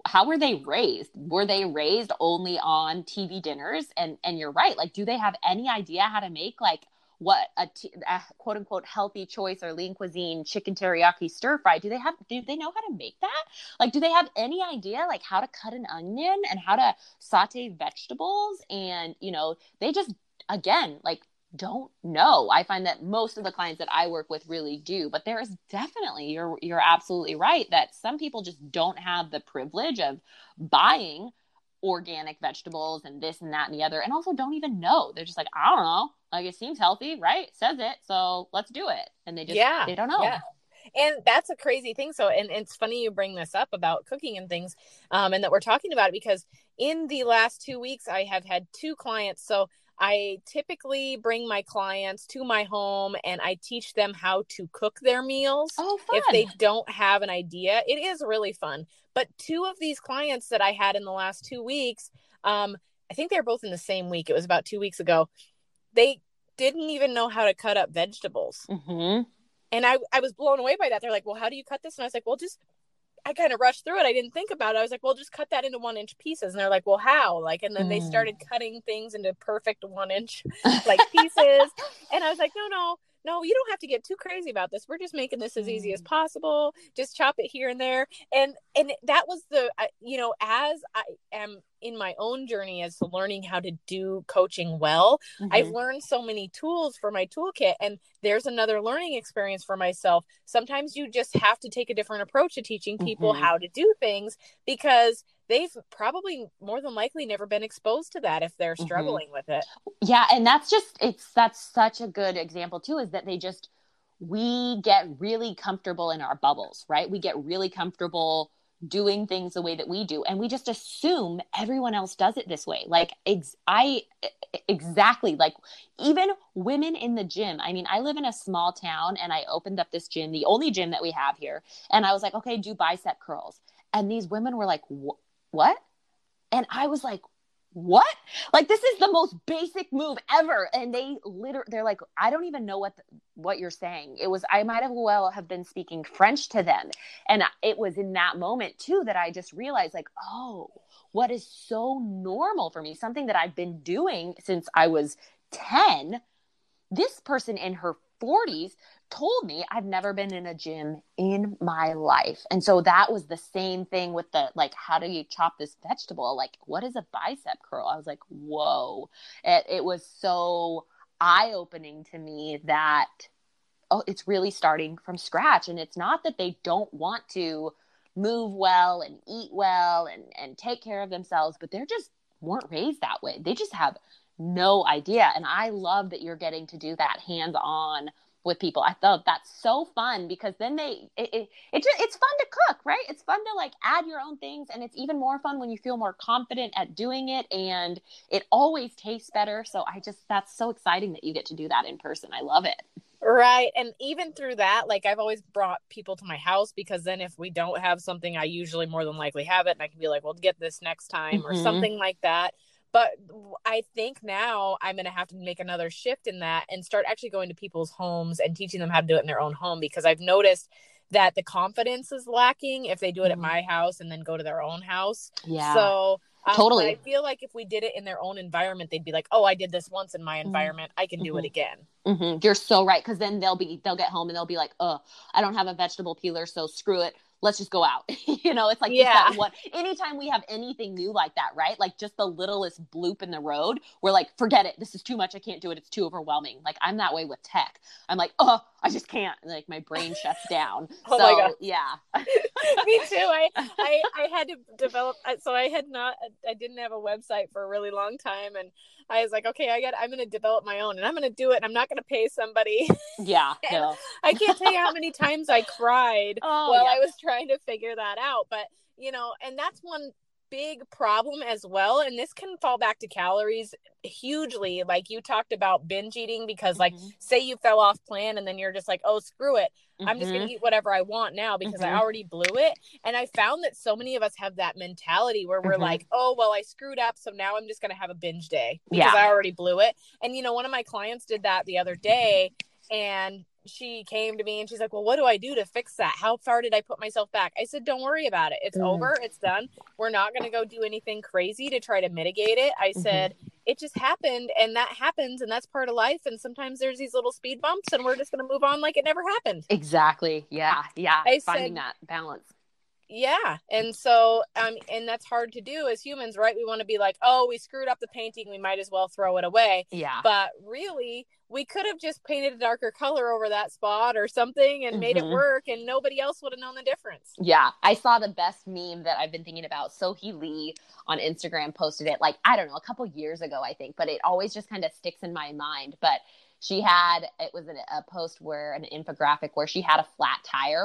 how were they raised? Were they raised only on TV dinners? And you're right. Like, do they have any idea how to make like what a quote unquote healthy choice or lean cuisine chicken teriyaki stir fry? Do they know how to make that? Like, do they have any idea like how to cut an onion and how to saute vegetables? And, you know, they just, again, like, don't know. I find that most of the clients that I work with really do, but there is definitely, you're absolutely right that some people just don't have the privilege of buying organic vegetables and this and that and the other, and also don't even know. They're just like, I don't know. Like, it seems healthy, right? It says it. So let's do it. And they just, they don't know. Yeah. And that's a crazy thing. So, and it's funny you bring this up about cooking and things, and that we're talking about it, because in the last 2 weeks, I have had two clients. So I typically bring my clients to my home and I teach them how to cook their meals. Oh, fun. If they don't have an idea. It is really fun. But two of these clients that I had in the last 2 weeks, I think they're both in the same week. It was about 2 weeks ago. They didn't even know how to cut up vegetables. And I was blown away by that. They're like, well, how do you cut this? And I was like, well, I kind of rushed through it. I didn't think about it. I was like, well, just cut that into 1-inch pieces. And they're like, well, how? Like, and then they started cutting things into perfect 1-inch like pieces. And I was like, no, you don't have to get too crazy about this. We're just making this as easy as possible. Just chop it here and there. And that was as I am in my own journey as to learning how to do coaching well, I've learned so many tools for my toolkit, and there's another learning experience for myself. Sometimes you just have to take a different approach to teaching people how to do things, because they've probably more than likely never been exposed to that if they're struggling with it. Yeah. And that's such a good example too, is that we get really comfortable in our bubbles, right? We get really comfortable doing things the way that we do. And we just assume everyone else does it this way. Like exactly. Like, even women in the gym. I mean, I live in a small town and I opened up this gym, the only gym that we have here. And I was like, okay, do bicep curls. And these women were like, what? And I was like, what? Like, this is the most basic move ever. And they're like, I don't even know what you're saying. I might as well have been speaking French to them. And it was in that moment too, that I just realized like, oh, what is so normal for me, something that I've been doing since I was 10, this person in her 40s told me, I've never been in a gym in my life. And so that was the same thing with the, like, how do you chop this vegetable? Like, what is a bicep curl? I was like, whoa, it was so eye-opening to me that, oh, it's really starting from scratch. And it's not that they don't want to move well and eat well and take care of themselves, but they're just weren't raised that way. They just have no idea. And I love that you're getting to do that hands-on with people. I thought that's so fun, because then it's fun to cook, right? It's fun to like add your own things. And it's even more fun when you feel more confident at doing it, and it always tastes better. So that's so exciting that you get to do that in person. I love it. Right. And even through that, like, I've always brought people to my house, because then if we don't have something, I usually more than likely have it. And I can be like, well, get this next time or something like that. But I think now I'm going to have to make another shift in that and start actually going to people's homes and teaching them how to do it in their own home, because I've noticed that the confidence is lacking if they do it at my house and then go to their own house. Yeah. So totally. I feel like if we did it in their own environment, they'd be like, oh, I did this once in my environment. I can do it again. Mm-hmm. You're so right. Cause then they'll get home and they'll be like, oh, I don't have a vegetable peeler. So screw it. Let's just go out. You know, it's like, just that one. Anytime we have anything new like that, right? Like just the littlest bloop in the road, we're like, forget it. This is too much. I can't do it. It's too overwhelming. Like I'm that way with tech. I'm like, oh, I just can't. And like my brain shuts down. Oh my God. Yeah. Me too. I had to develop. So I didn't have a website for a really long time. And I was like, okay, I'm going to develop my own and I'm going to do it. And I'm not going to pay somebody. Yeah. No. I can't tell you how many times I cried while I was trying to figure that out. But, you know, and that's one big problem as well. And this can fall back to calories hugely. Like you talked about binge eating, because like, say you fell off plan and then you're just like, oh, screw it. I'm just going to eat whatever I want now because I already blew it. And I found that so many of us have that mentality where we're like, oh, well, I screwed up. So now I'm just going to have a binge day because I already blew it. And, you know, one of my clients did that the other day and she came to me and she's like, well, what do I do to fix that? How far did I put myself back? I said, don't worry about it. It's over. It's done. We're not going to go do anything crazy to try to mitigate it. I said, it just happened, and that happens, and that's part of life. And sometimes there's these little speed bumps and we're just going to move on like it never happened. Exactly. Yeah. Yeah. Finding that balance. Yeah. And so, and that's hard to do as humans, right? We want to be like, oh, we screwed up the painting. We might as well throw it away. Yeah. But really, we could have just painted a darker color over that spot or something and made it work, and nobody else would have known the difference. Yeah. I saw the best meme that I've been thinking about. Sohee Lee on Instagram posted it, like, I don't know, a couple years ago, I think, but it always just kind of sticks in my mind. But she had, it was a post where an infographic where she had a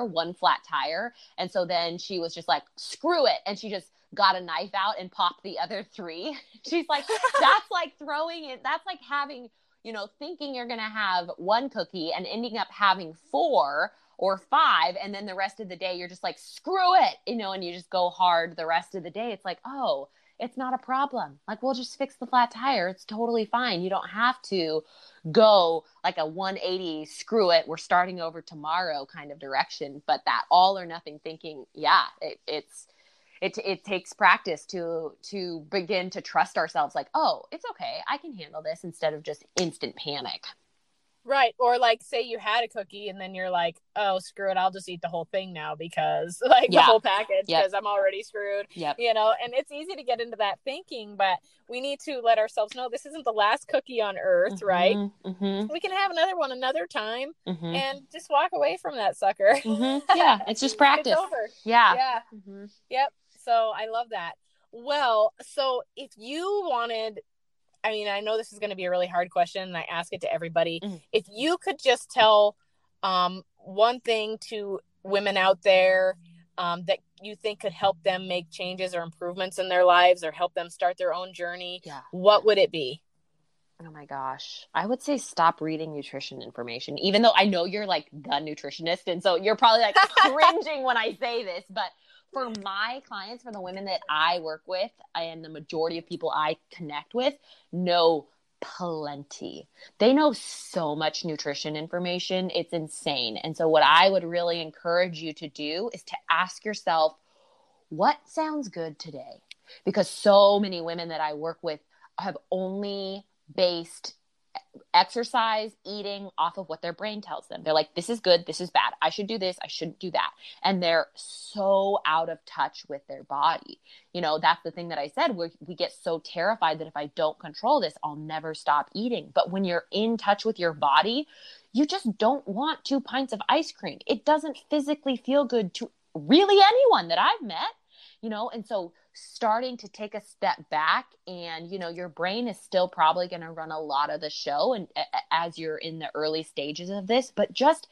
one flat tire. And so then she was just like, screw it. And she just got a knife out and popped the other three. She's like, that's like throwing it. That's like having, you know, thinking you're going to have one cookie and ending up having 4 or 5. And then the rest of the day, you're just like, screw it, you know, and you just go hard the rest of the day. It's like, oh, it's not a problem. Like, we'll just fix the flat tire. It's totally fine. You don't have to go like a 180, screw it, we're starting over tomorrow kind of direction. But that all or nothing thinking, it takes practice to begin to trust ourselves. Like, oh, it's okay, I can handle this, instead of just instant panic. Right. Or like, say you had a cookie and then you're like, oh, screw it, I'll just eat the whole thing now, because like the whole package, because I'm already screwed, you know, and it's easy to get into that thinking, but we need to let ourselves know this isn't the last cookie on earth, right? We can have another one another time and just walk away from that sucker. Yeah. It's just practice. It's over. Yeah. Yeah. Yep. So I love that. Well, so if you wanted, I mean, I know this is going to be a really hard question, and I ask it to everybody. If you could just tell one thing to women out there that you think could help them make changes or improvements in their lives or help them start their own journey, what would it be? Oh my gosh. I would say stop reading nutrition information, even though I know you're like the nutritionist. And so you're probably like cringing when I say this, but for my clients, for the women that I work with, and the majority of people I connect with, know plenty. They know so much nutrition information. It's insane. And so what I would really encourage you to do is to ask yourself, what sounds good today? Because so many women that I work with have only based exercise, eating off of what their brain tells them. They're like, this is good, this is bad, I should do this, I shouldn't do that. And they're so out of touch with their body. You know, that's the thing that I said, we get so terrified that if I don't control this, I'll never stop eating. But when you're in touch with your body, you just don't want 2 pints of ice cream. It doesn't physically feel good to really anyone that I've met, you know. And so starting to take a step back, and, you know, your brain is still probably going to run a lot of the show, and as you're in the early stages of this, but just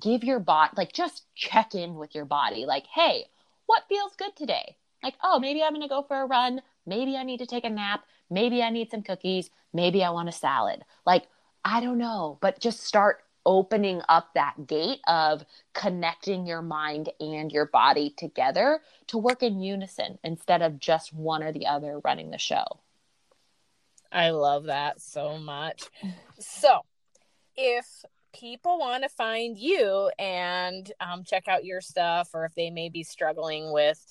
give your body, like, just check in with your body. Like, hey, what feels good today? Like, oh, maybe I'm going to go for a run. Maybe I need to take a nap. Maybe I need some cookies. Maybe I want a salad. Like, I don't know, but just start opening up that gate of connecting your mind and your body together to work in unison, instead of just one or the other running the show. I love that so much. So if people want to find you and check out your stuff, or if they may be struggling with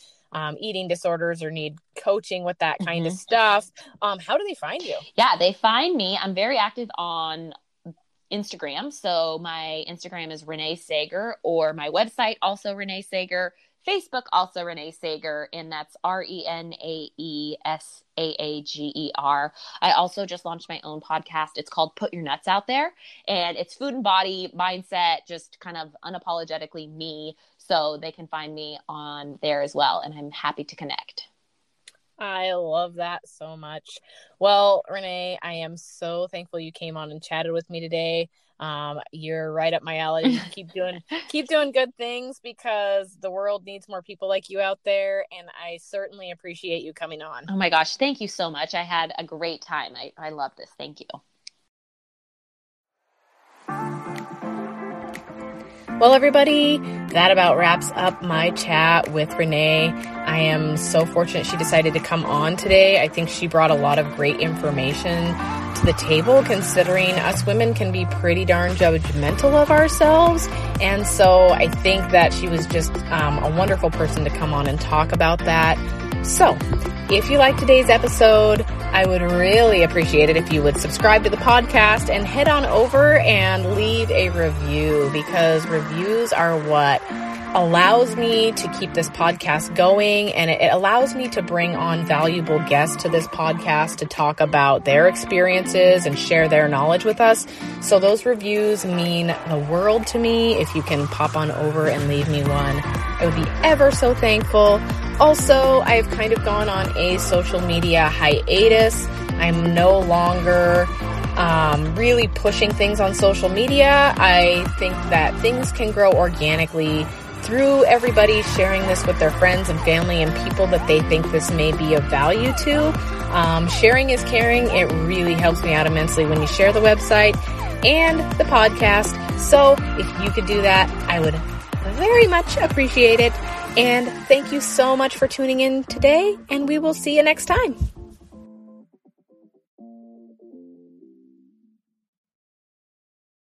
eating disorders or need coaching with that kind of stuff, how do they find you? Yeah, they find me. I'm very active on Instagram. So my Instagram is Renae Saager, or my website also Renae Saager, Facebook also Renae Saager, and that's RenaeSaager. I also just launched my own podcast. It's called Put Your Nuts Out There, and it's food and body mindset, just kind of unapologetically me. So they can find me on there as well, and I'm happy to connect. I love that so much. Well, Renae, I am so thankful you came on and chatted with me today. You're right up my alley. You keep doing good things, because the world needs more people like you out there. And I certainly appreciate you coming on. Oh my gosh. Thank you so much. I had a great time. I love this. Thank you. Well, everybody, that about wraps up my chat with Renae. I am so fortunate she decided to come on today. I think she brought a lot of great information to the table, considering us women can be pretty darn judgmental of ourselves. And so I think that she was just a wonderful person to come on and talk about that. So if you liked today's episode, I would really appreciate it if you would subscribe to the podcast and head on over and leave a review, because reviews are what allows me to keep this podcast going, and it allows me to bring on valuable guests to this podcast to talk about their experiences and share their knowledge with us. So those reviews mean the world to me. If you can pop on over and leave me one, I would be ever so thankful. Also, I've kind of gone on a social media hiatus. I'm no longer really pushing things on social media. I think that things can grow organically through everybody sharing this with their friends and family and people that they think this may be of value to. Sharing is caring. It really helps me out immensely when you share the website and the podcast. So if you could do that, I would very much appreciate it. And thank you so much for tuning in today, and we will see you next time.